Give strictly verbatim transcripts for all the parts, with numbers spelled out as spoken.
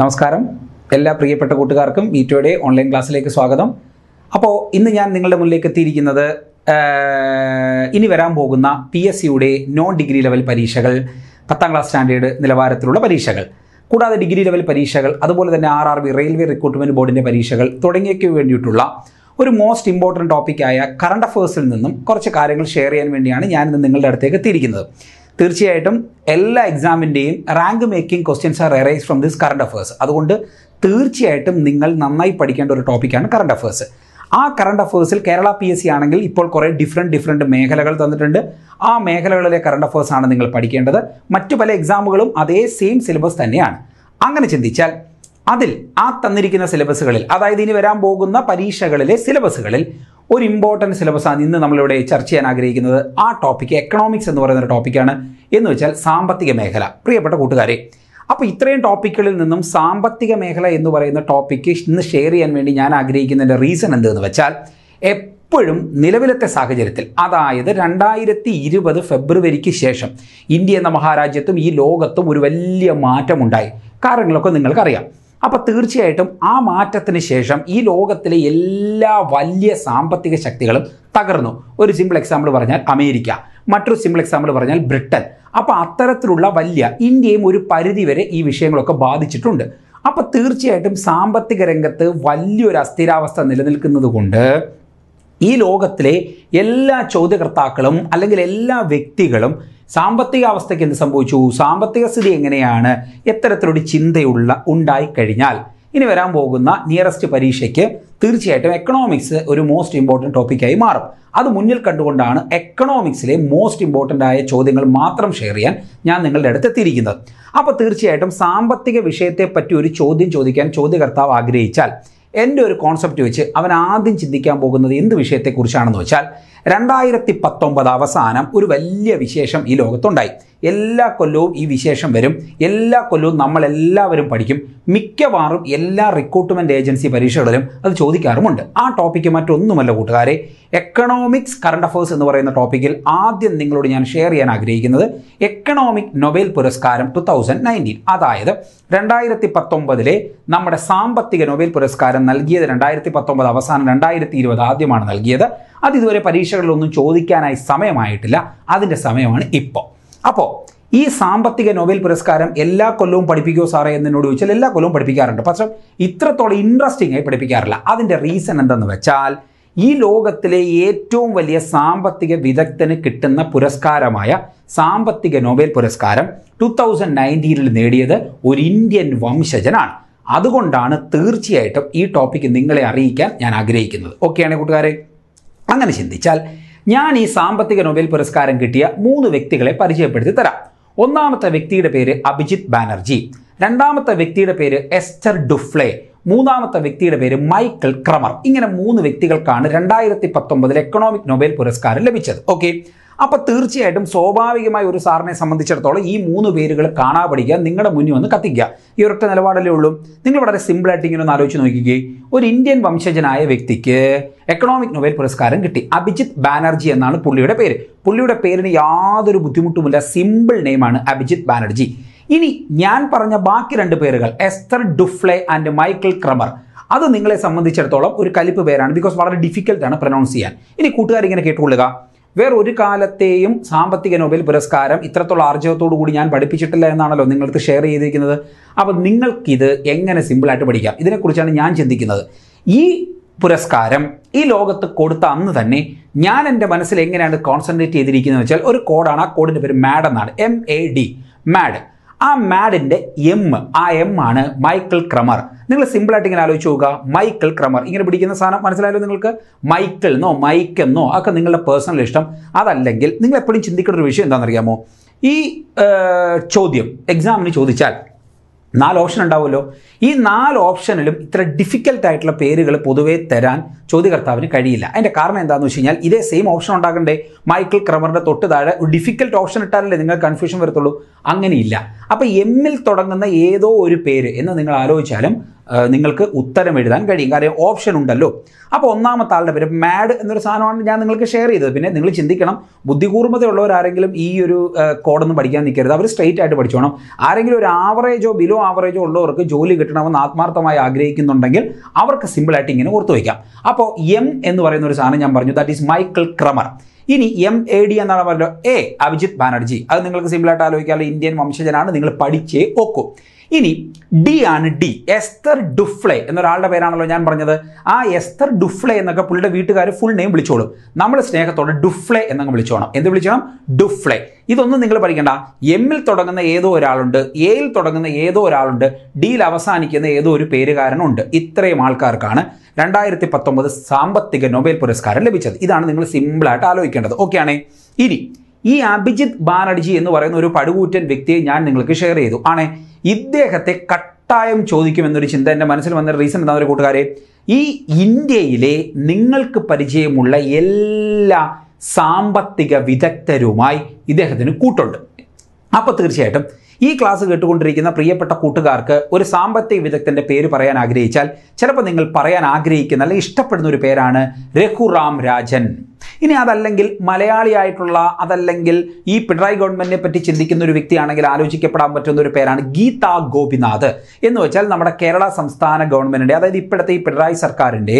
നമസ്കാരം, എല്ലാ പ്രിയപ്പെട്ട കൂട്ടുകാർക്കും വീറ്റോയുടെ ഓൺലൈൻ ക്ലാസ്സിലേക്ക് സ്വാഗതം. അപ്പോൾ ഇന്ന് ഞാൻ നിങ്ങളുടെ മുന്നിലേക്ക് എത്തിയിരിക്കുന്നത് ഇനി വരാൻ പോകുന്ന പി എസ് സിയുടെ നോൺ ഡിഗ്രി ലെവൽ പരീക്ഷകൾ, പത്താം ക്ലാസ് സ്റ്റാൻഡേർഡ് നിലവാരത്തിലുള്ള പരീക്ഷകൾ, കൂടാതെ ഡിഗ്രി ലെവൽ പരീക്ഷകൾ, അതുപോലെ തന്നെ R R B railway recruitment ബോർഡിൻ്റെ പരീക്ഷകൾ തുടങ്ങിയവയ്ക്ക് വേണ്ടിയിട്ടുള്ള ഒരു മോസ്റ്റ് ഇമ്പോർട്ടൻറ്റ് ടോപ്പിക്കായ കറണ്ട് അഫേഴ്സിൽ നിന്നും കുറച്ച് കാര്യങ്ങൾ ഷെയർ ചെയ്യാൻ വേണ്ടിയാണ് ഞാനിന്ന് നിങ്ങളുടെ അടുത്തേക്ക് എത്തിയിരിക്കുന്നത്. തീർച്ചയായിട്ടും എല്ലാ എക്സാമിൻ്റെയും rank making questions are arise from this current affairs. അതുകൊണ്ട് തീർച്ചയായിട്ടും നിങ്ങൾ നന്നായി പഠിക്കേണ്ട ഒരു ടോപ്പിക്കാണ് കറണ്ട് അഫേഴ്സ്. ആ കറണ്ട് അഫേഴ്സിൽ കേരള പി എസ് സി ആണെങ്കിൽ ഇപ്പോൾ കുറേ ഡിഫറെൻറ്റ് ഡിഫറെൻറ്റ് മേഖലകൾ തന്നിട്ടുണ്ട്. ആ മേഖലകളിലെ കറണ്ട് അഫേഴ്സാണ് നിങ്ങൾ പഠിക്കേണ്ടത്. മറ്റു പല എക്സാമുകളും അതേ സെയിം സിലബസ് തന്നെയാണ്. അങ്ങനെ ചിന്തിച്ചാൽ അതിൽ ആ തന്നിരിക്കുന്ന സിലബസുകളിൽ, അതായത് ഇനി വരാൻ പോകുന്ന പരീക്ഷകളിലെ സിലബസുകളിൽ ഒരു ഇമ്പോർട്ടൻറ്റ് സിലബസാണ് ഇന്ന് നമ്മളിവിടെ ചർച്ച ചെയ്യാൻ ആഗ്രഹിക്കുന്നത്. ആ ടോപ്പിക്ക് എക്കണോമിക്സ് എന്ന് പറയുന്ന ഒരു ടോപ്പിക്കാണ്. എന്ന് വെച്ചാൽ സാമ്പത്തിക മേഖല. പ്രിയപ്പെട്ട കൂട്ടുകാരെ, അപ്പോൾ ഇത്രയും ടോപ്പിക്കുകളിൽ നിന്നും സാമ്പത്തിക മേഖല എന്ന് പറയുന്ന ടോപ്പിക്ക് ഇന്ന് ഷെയർ ചെയ്യാൻ വേണ്ടി ഞാൻ ആഗ്രഹിക്കുന്നതിൻ്റെ റീസൺ എന്തെന്ന് വെച്ചാൽ, എപ്പോഴും നിലവിലത്തെ സാഹചര്യത്തിൽ, അതായത് രണ്ടായിരത്തി ഇരുപത് ഫെബ്രുവരിക്ക് ശേഷം ഇന്ത്യ എന്ന മഹാരാജ്യത്തും ഈ ലോകത്തും ഒരു വലിയ മാറ്റമുണ്ടായി. കാര്യങ്ങളൊക്കെ നിങ്ങൾക്കറിയാം. അപ്പോൾ തീർച്ചയായിട്ടും ആ മാറ്റത്തിന് ശേഷം ഈ ലോകത്തിലെ എല്ലാ വലിയ സാമ്പത്തിക ശക്തികളും തകർന്നു. ഒരു സിമ്പിൾ എക്സാമ്പിൾ പറഞ്ഞാൽ അമേരിക്ക, മറ്റൊരു സിമ്പിൾ എക്സാമ്പിൾ പറഞ്ഞാൽ ബ്രിട്ടൻ. അപ്പോൾ അത്തരത്തിലുള്ള വലിയ ഇന്ത്യയും ഒരു പരിധിവരെ ഈ വിഷയങ്ങളൊക്കെ ബാധിച്ചിട്ടുണ്ട്. അപ്പോൾ തീർച്ചയായിട്ടും സാമ്പത്തിക രംഗത്ത് വലിയൊരു അസ്ഥിരാവസ്ഥ നിലനിൽക്കുന്നത് കൊണ്ട് ഈ ലോകത്തിലെ എല്ലാ ചോദ്യകർത്താക്കളും അല്ലെങ്കിൽ എല്ലാ വ്യക്തികളും സാമ്പത്തിക അവസ്ഥയ്ക്ക് എന്ത് സംഭവിച്ചു, സാമ്പത്തിക സ്ഥിതി എങ്ങനെയാണ്, എത്തരത്തിലൊരു ചിന്തയുള്ള ഉണ്ടായിക്കഴിഞ്ഞാൽ ഇനി വരാൻ പോകുന്ന നിയറസ്റ്റ് പരീക്ഷയ്ക്ക് തീർച്ചയായിട്ടും എക്കണോമിക്സ് ഒരു മോസ്റ്റ് ഇമ്പോർട്ടൻറ്റ് ടോപ്പിക്കായി മാറും. അത് മുന്നിൽ കണ്ടുകൊണ്ടാണ് എക്കണോമിക്സിലെ മോസ്റ്റ് ഇമ്പോർട്ടൻ്റ് ആയ ചോദ്യങ്ങൾ മാത്രം ഷെയർ ചെയ്യാൻ ഞാൻ നിങ്ങളുടെ അടുത്ത് എത്തിയിരിക്കുന്നത്. അപ്പോൾ തീർച്ചയായിട്ടും സാമ്പത്തിക വിഷയത്തെപ്പറ്റി ഒരു ചോദ്യം ചോദിക്കാൻ ചോദ്യകർത്താവ് ആഗ്രഹിച്ചാൽ എൻ്റെ ഒരു കോൺസെപ്റ്റ് വെച്ച് അവൻ ആദ്യം ചിന്തിക്കാൻ പോകുന്നത് എന്ത് വിഷയത്തെക്കുറിച്ചാണെന്ന് വെച്ചാൽ, രണ്ടായിരത്തി പത്തൊമ്പത് അവസാനം ഒരു വലിയ വിശേഷം ഈ ലോകത്തുണ്ടായി. എല്ലാ കൊല്ലവും ഈ വിശേഷം വരും. എല്ലാ കൊല്ലവും നമ്മളെല്ലാവരും പഠിക്കും. മിക്കവാറും എല്ലാ റിക്രൂട്ട്മെൻറ്റ് ഏജൻസി പരീക്ഷകളിലും അത് ചോദിക്കാറുമുണ്ട്. ആ ടോപ്പിക്ക് മറ്റൊന്നുമല്ല കൂട്ടുകാരെ, എക്കണോമിക്സ് കറണ്ട് അഫേഴ്സ് എന്ന് പറയുന്ന ടോപ്പിക്കിൽ ആദ്യം നിങ്ങളോട് ഞാൻ ഷെയർ ചെയ്യാൻ ആഗ്രഹിക്കുന്നത് എക്കണോമിക് നൊബേൽ പുരസ്കാരം ടു തൗസൻഡ് നയൻറ്റീൻ, അതായത് രണ്ടായിരത്തി പത്തൊമ്പതിലെ നമ്മുടെ സാമ്പത്തിക നൊബേൽ പുരസ്കാരം നൽകിയത് രണ്ടായിരത്തി പത്തൊമ്പത് അവസാനം രണ്ടായിരത്തി ഇരുപത് ആദ്യമാണ് നൽകിയത്. അത് ഇതുവരെ പരീക്ഷകളിലൊന്നും ചോദിക്കാനായി സമയമായിട്ടില്ല. അതിൻ്റെ സമയമാണ് ഇപ്പോൾ. അപ്പോൾ ഈ സാമ്പത്തിക നൊബേൽ പുരസ്കാരം എല്ലാ കൊല്ലവും പഠിപ്പിക്കുമോ സാറേ എന്നോട് ചോദിച്ചാൽ എല്ലാ കൊല്ലവും പഠിപ്പിക്കാറുണ്ട്. പക്ഷേ ഇത്രത്തോളം ഇൻട്രസ്റ്റിംഗ് ആയി പഠിപ്പിക്കാറില്ല. അതിൻ്റെ റീസൺ എന്തെന്ന് വെച്ചാൽ, ഈ ലോകത്തിലെ ഏറ്റവും വലിയ സാമ്പത്തിക വിദഗ്ധന് കിട്ടുന്ന പുരസ്കാരമായ സാമ്പത്തിക നൊബേൽ പുരസ്കാരം ടു തൗസൻഡ് നയൻറ്റീനിൽ നേടിയത് ഒരു ഇന്ത്യൻ വംശജനാണ്. അതുകൊണ്ടാണ് തീർച്ചയായിട്ടും ഈ ടോപ്പിക്ക് നിങ്ങളെ അറിയിക്കാൻ ഞാൻ ആഗ്രഹിക്കുന്നത്. ഓക്കെയാണ് കൂട്ടുകാരെ. അങ്ങനെ ചിന്തിച്ചാൽ ഞാൻ ഈ സാമ്പത്തിക നൊബേൽ പുരസ്കാരം കിട്ടിയ മൂന്ന് വ്യക്തികളെ പരിചയപ്പെടുത്തി തരാം. ഒന്നാമത്തെ വ്യക്തിയുടെ പേര് അഭിജിത് ബാനർജി, രണ്ടാമത്തെ വ്യക്തിയുടെ പേര് എസ്റ്റർ ഡുഫ്ലെ, മൂന്നാമത്തെ വ്യക്തിയുടെ പേര് മൈക്കൽ ക്രമർ. ഇങ്ങനെ മൂന്ന് വ്യക്തികൾക്കാണ് രണ്ടായിരത്തി പത്തൊമ്പതിൽ എക്കണോമിക് നൊബേൽ പുരസ്കാരം ലഭിച്ചത്. ഓക്കെ. അപ്പോൾ തീർച്ചയായിട്ടും സ്വാഭാവികമായി ഒരു സാറിനെ സംബന്ധിച്ചിടത്തോളം ഈ മൂന്ന് പേരുകൾ കാണാ പഠിക്കുക, നിങ്ങളുടെ മുന്നിൽ വന്ന് കത്തിക്കുക. ഈ ഒരൊറ്റ നിലപാടല്ലേ ഉള്ളൂ. നിങ്ങൾ വളരെ സിമ്പിളായിട്ട് ഇങ്ങനെ ഒന്ന് ആലോചിച്ച് നോക്കിക്കേ. ഒരു ഇന്ത്യൻ വംശജനായ വ്യക്തിക്ക് എക്കണോമിക് നൊബേൽ പുരസ്കാരം കിട്ടി. അഭിജിത് ബാനർജി എന്നാണ് പുള്ളിയുടെ പേര്. പുള്ളിയുടെ പേരിന് യാതൊരു ബുദ്ധിമുട്ടുമില്ല. സിമ്പിൾ നെയിമാണ് അഭിജിത് ബാനർജി. ഇനി ഞാൻ പറഞ്ഞ ബാക്കി രണ്ട് പേരുകൾ, Esther Duflo and Michael Kremer, അത് നിങ്ങളെ സംബന്ധിച്ചിടത്തോളം ഒരു കലിപ്പ് പേരാണ്. ബിക്കോസ് വളരെ ഡിഫിക്കൽട്ടാണ് പ്രൊനൗൺസ് ചെയ്യാൻ. ഇനി കൂട്ടുകാരിങ്ങനെ കേട്ടുകൊള്ളുക. വേറൊരു കാലത്തെയും സാമ്പത്തിക നൊബേൽ പുരസ്കാരം ഇത്രത്തോളം ആർജവത്തോടു കൂടി ഞാൻ പഠിപ്പിച്ചിട്ടില്ല എന്നാണല്ലോ നിങ്ങൾക്ക് ഷെയർ ചെയ്തിരിക്കുന്നത്. അപ്പോൾ നിങ്ങൾക്കിത് എങ്ങനെ സിമ്പിളായിട്ട് പഠിക്കാം, ഇതിനെക്കുറിച്ചാണ് ഞാൻ ചിന്തിക്കുന്നത്. ഈ പുരസ്കാരം ഈ ലോകത്ത് കൊടുത്ത അന്ന് തന്നെ ഞാൻ എൻ്റെ മനസ്സിൽ എങ്ങനെയാണ് കോൺസെൻട്രേറ്റ് ചെയ്തിരിക്കുന്നത് വെച്ചാൽ, ഒരു കോഡാണ്. ആ കോഡിൻ്റെ പേര് മാഡ് എന്നാണ്, എം എ ഡി, മാഡ്. ആ മാഡിൻ്റെ എം, ആ എം ആണ് മൈക്കൽ ക്രമർ. നിങ്ങൾ സിമ്പിളായിട്ട് ഇങ്ങനെ ആലോചിച്ച് നോക്കുക, മൈക്കൽ ക്രമർ. ഇങ്ങനെ പിടിക്കുന്ന സാധനം മനസ്സിലായാലും നിങ്ങൾക്ക് മൈക്കൽ എന്നോ മൈക്കെന്നോ ഒക്കെ നിങ്ങളുടെ പേഴ്സണൽ ഇഷ്ടം. അതല്ലെങ്കിൽ നിങ്ങൾ എപ്പോഴും ചിന്തിക്കേണ്ട ഒരു വിഷയം എന്താണെന്നറിയാമോ, ഈ ചോദ്യം എക്സാമിന് ചോദിച്ചാൽ നാല് ഓപ്ഷൻ ഉണ്ടാവുമല്ലോ. ഈ നാല് ഓപ്ഷനിലും ഇത്ര ഡിഫിക്കൽട്ടായിട്ടുള്ള പേരുകൾ പൊതുവേ തരാൻ ചോദ്യകർത്താവിന് കഴിയില്ല. അതിൻ്റെ കാരണം എന്താണെന്ന് വെച്ച് കഴിഞ്ഞാൽ, ഇതേ സെയിം ഓപ്ഷൻ ഉണ്ടാകണ്ടേ? മൈക്കൽ ക്രമറിൻ്റെ തൊട്ട് താഴെ ഒരു ഡിഫിക്കൽട്ട് ഓപ്ഷൻ ഇട്ടാലല്ലേ നിങ്ങൾ കൺഫ്യൂഷൻ വരത്തുള്ളൂ. അങ്ങനെയില്ല. അപ്പോൾ എമ്മിൽ തുടങ്ങുന്ന ഏതോ ഒരു പേര് എന്ന് നിങ്ങൾ ആലോചിച്ചാലും നിങ്ങൾക്ക് ഉത്തരം എഴുതാൻ കഴിയും. കാര്യം ഓപ്ഷൻ ഉണ്ടല്ലോ. അപ്പോൾ ഒന്നാമത്തെ ആളുടെ പേര് മാഡ് എന്നൊരു സാധനമാണ് ഞാൻ നിങ്ങൾക്ക് ഷെയർ ചെയ്തത്. പിന്നെ നിങ്ങൾ ചിന്തിക്കണം, ബുദ്ധികൂർമ്മതയുള്ളവരാരെങ്കിലും ഈ ഒരു കോഡൊന്നും പഠിക്കാൻ നിൽക്കരുത്, അവർ സ്ട്രെയിറ്റ് ആയിട്ട് പഠിച്ചോണം. ആരെങ്കിലും ഒരു ആവറേജോ ബിലോ ആവറേജോ ഉള്ളവർക്ക് ജോലി കിട്ടണമെന്ന് ആത്മാർത്ഥമായി ആഗ്രഹിക്കുന്നുണ്ടെങ്കിൽ അവർക്ക് സിമ്പിളായിട്ട് ഇങ്ങനെ ഓർത്തു വയ്ക്കാം. അപ്പോൾ എം എന്ന് പറയുന്ന ഒരു സാധനം ഞാൻ പറഞ്ഞു, ദാറ്റ് ഈസ് മൈക്കിൾ ക്രെമർ. ഇനി എം എ ഡി എന്നാണ് പറഞ്ഞല്ലോ, എ അഭിജിത് ബാനർജി. അത് നിങ്ങൾക്ക് സിമ്പിളായിട്ട് ആലോചിക്കാമല്ലോ, ഇന്ത്യൻ വംശജനാണ്, നിങ്ങൾ പഠിച്ചേ ഒക്കും. ഇനി ഡി ആണ് ഡി, എസ്തർ ഡുഫ്ലെ എന്നൊരാളുടെ പേരാണല്ലോ ഞാൻ പറഞ്ഞത്. ആ എസ്തർ ഡുഫ്ലെ എന്നൊക്കെ പുള്ളിയുടെ വീട്ടുകാർ ഫുൾ നെയിം വിളിച്ചോളും, നമ്മൾ സ്നേഹത്തോടെ ഡുഫ്ലെ എന്നൊക്കെ വിളിച്ചോണം. എന്ത് വിളിച്ചോണം? ഡുഫ്ലെ. ഇതൊന്നും നിങ്ങൾ പഠിക്കണ്ട. എമ്മിൽ തുടങ്ങുന്ന ഏതോ ഒരാളുണ്ട്, എയിൽ തുടങ്ങുന്ന ഏതോ ഒരാളുണ്ട്, ഡിയിൽ അവസാനിക്കുന്ന ഏതോ ഒരു പേരുകാരനുണ്ട്. ഇത്രയും ആൾക്കാർക്കാണ് രണ്ടായിരത്തി പത്തൊമ്പത് സാമ്പത്തിക നൊബേൽ പുരസ്കാരം ലഭിച്ചത്. ഇതാണ് നിങ്ങൾ സിമ്പിളായിട്ട് ആലോചിക്കേണ്ടത്. ഓക്കെയാണേ. ഇനി ഈ അഭിജിത് ബാനർജി എന്ന് പറയുന്ന ഒരു പടുകൂറ്റൻ വ്യക്തിയെ ഞാൻ നിങ്ങൾക്ക് ഷെയർ ചെയ്തു ആണേ. ഇദ്ദേഹത്തെ കട്ടായം ചോദിക്കുമെന്നൊരു ചിന്ത എൻ്റെ മനസ്സിൽ വന്ന റീസൺ എന്താണെന്നൊരു കൂട്ടുകാരെ, ഈ ഇന്ത്യയിലെ നിങ്ങൾക്ക് പരിചയമുള്ള എല്ലാ സാമ്പത്തിക വിദഗ്ധരുമായി ഇദ്ദേഹത്തിന് കൂട്ടുണ്ട്. അപ്പോൾ തീർച്ചയായിട്ടും ഈ ക്ലാസ് കേട്ടുകൊണ്ടിരിക്കുന്ന പ്രിയപ്പെട്ട കൂട്ടുകാർക്ക് ഒരു സാമ്പത്തിക വിദഗ്ധൻ്റെ പേര് പറയാൻ ആഗ്രഹിച്ചാൽ ചിലപ്പോൾ നിങ്ങൾ പറയാൻ ആഗ്രഹിക്കുന്ന അല്ലെങ്കിൽ ഇഷ്ടപ്പെടുന്ന ഒരു പേരാണ് രഘുറാം രാജൻ. ഇനി അതല്ലെങ്കിൽ മലയാളിയായിട്ടുള്ള, അതല്ലെങ്കിൽ ഈ പിണറായി ഗവൺമെന്റിനെ പറ്റി ചിന്തിക്കുന്ന ഒരു വ്യക്തിയാണെങ്കിൽ ആലോചിക്കപ്പെടാൻ പറ്റുന്ന ഒരു പേരാണ് ഗീതാ ഗോപിനാഥ് എന്ന് വെച്ചാൽ നമ്മുടെ കേരള സംസ്ഥാന ഗവൺമെന്റിന്റെ, അതായത് ഇപ്പോഴത്തെ ഈ പിണറായി സർക്കാരിന്റെ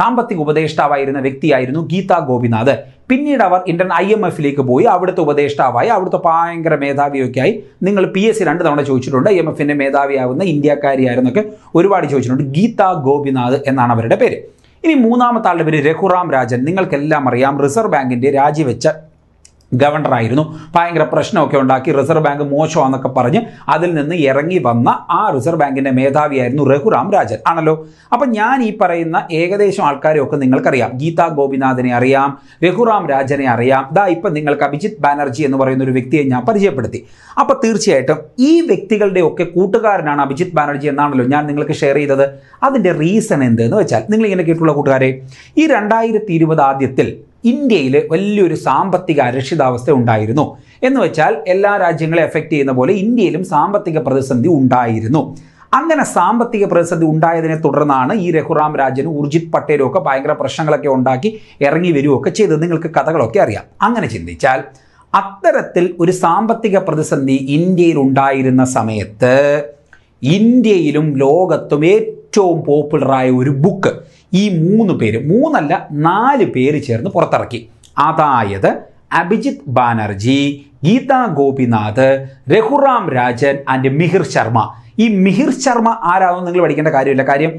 സാമ്പത്തിക ഉപദേഷ്ടാവായിരുന്ന വ്യക്തിയായിരുന്നു ഗീതാ ഗോപിനാഥ്. പിന്നീട് അവർ ഇന്ത്യൻ ഐ എം എഫിലേക്ക് പോയി, അവിടുത്തെ ഉപദേഷ്ടാവായി, അവിടുത്തെ ഭയങ്കര മേധാവിയൊക്കെയായി. നിങ്ങൾ പി എസ് സി രണ്ട് തവണ ചോദിച്ചിട്ടുണ്ട്, ഐ എം എഫിന്റെ മേധാവിയാവുന്ന ഇന്ത്യക്കാരിയായിരുന്നൊക്കെ ഒരുപാട് ചോദിച്ചിട്ടുണ്ട്. ഗീതാ ഗോപിനാഥ് എന്നാണ് അവരുടെ പേര്. ഇനി മൂന്നാമത്തെ ആളുടെ പേര് രഘുറാം രാജൻ. നിങ്ങൾക്കെല്ലാം അറിയാം, റിസർവ് ബാങ്കിൻ്റെ രാജിവെച്ച ഗവർണറായിരുന്നു. ഭയങ്കര പ്രശ്നമൊക്കെ ഉണ്ടാക്കി, റിസർവ് ബാങ്ക് മോശമാണെന്നൊക്കെ പറഞ്ഞ് അതിൽ നിന്ന് ഇറങ്ങി വന്ന ആ റിസർവ് ബാങ്കിൻ്റെ മേധാവിയായിരുന്നു രഘുറാം രാജൻ ആണല്ലോ. അപ്പം ഞാൻ ഈ പറയുന്ന ഏകദേശം ആൾക്കാരെയൊക്കെ നിങ്ങൾക്കറിയാം. ഗീതാ ഗോപിനാഥിനെ അറിയാം, രഘുറാം രാജനെ അറിയാം, ദാ ഇപ്പം നിങ്ങൾക്ക് അഭിജിത് ബാനർജി എന്ന് പറയുന്ന ഒരു വ്യക്തിയെ ഞാൻ പരിചയപ്പെടുത്തി. അപ്പം തീർച്ചയായിട്ടും ഈ വ്യക്തികളുടെയൊക്കെ കൂട്ടുകാരനാണ് അഭിജിത് ബാനർജി എന്നാണല്ലോ ഞാൻ നിങ്ങൾക്ക് ഷെയർ ചെയ്തത്. അതിൻ്റെ റീസൺ എന്തെന്ന് വെച്ചാൽ, നിങ്ങൾ ഇങ്ങനെ കേട്ടുള്ള കൂട്ടുകാരെ, ഈ രണ്ടായിരത്തി ഇരുപത് ആദ്യത്തിൽ ഇന്ത്യയിൽ വലിയൊരു സാമ്പത്തിക അരക്ഷിതാവസ്ഥ ഉണ്ടായിരുന്നു. എന്ന് വെച്ചാൽ എല്ലാ രാജ്യങ്ങളെ എഫക്റ്റ് ചെയ്യുന്ന പോലെ ഇന്ത്യയിലും സാമ്പത്തിക പ്രതിസന്ധി ഉണ്ടായിരുന്നു. അങ്ങനെ സാമ്പത്തിക പ്രതിസന്ധി ഉണ്ടായതിനെ തുടർന്നാണ് ഈ രഘുറാം രാജനും ഊർജിത് പട്ടേലും ഒക്കെ ഭയങ്കര പ്രശ്നങ്ങളൊക്കെ ഉണ്ടാക്കി ഇറങ്ങി വരികയൊക്കെ ചെയ്ത്. നിങ്ങൾക്ക് കഥകളൊക്കെ അറിയാം. അങ്ങനെ ചിന്തിച്ചാൽ അത്തരത്തിൽ ഒരു സാമ്പത്തിക പ്രതിസന്ധി ഇന്ത്യയിൽ ഉണ്ടായിരുന്ന സമയത്ത് ഇന്ത്യയിലും ലോകത്തും ഏറ്റവും പോപ്പുലറായ ഒരു ബുക്ക് ഈ മൂന്ന് പേര്, മൂന്നല്ല നാല് പേര് ചേർന്ന് പുറത്തിറക്കി. അതായത് അഭിജിത് ബാനർജി, ഗീതാ ഗോപിനാഥ്, രഘുറാം രാജൻ ആൻഡ് മിഹിർ ശർമ്മ. ഈ മിഹിർ ശർമ്മ ആരാണെന്ന് നിങ്ങൾ പഠിക്കേണ്ട കാര്യമില്ല. കാര്യം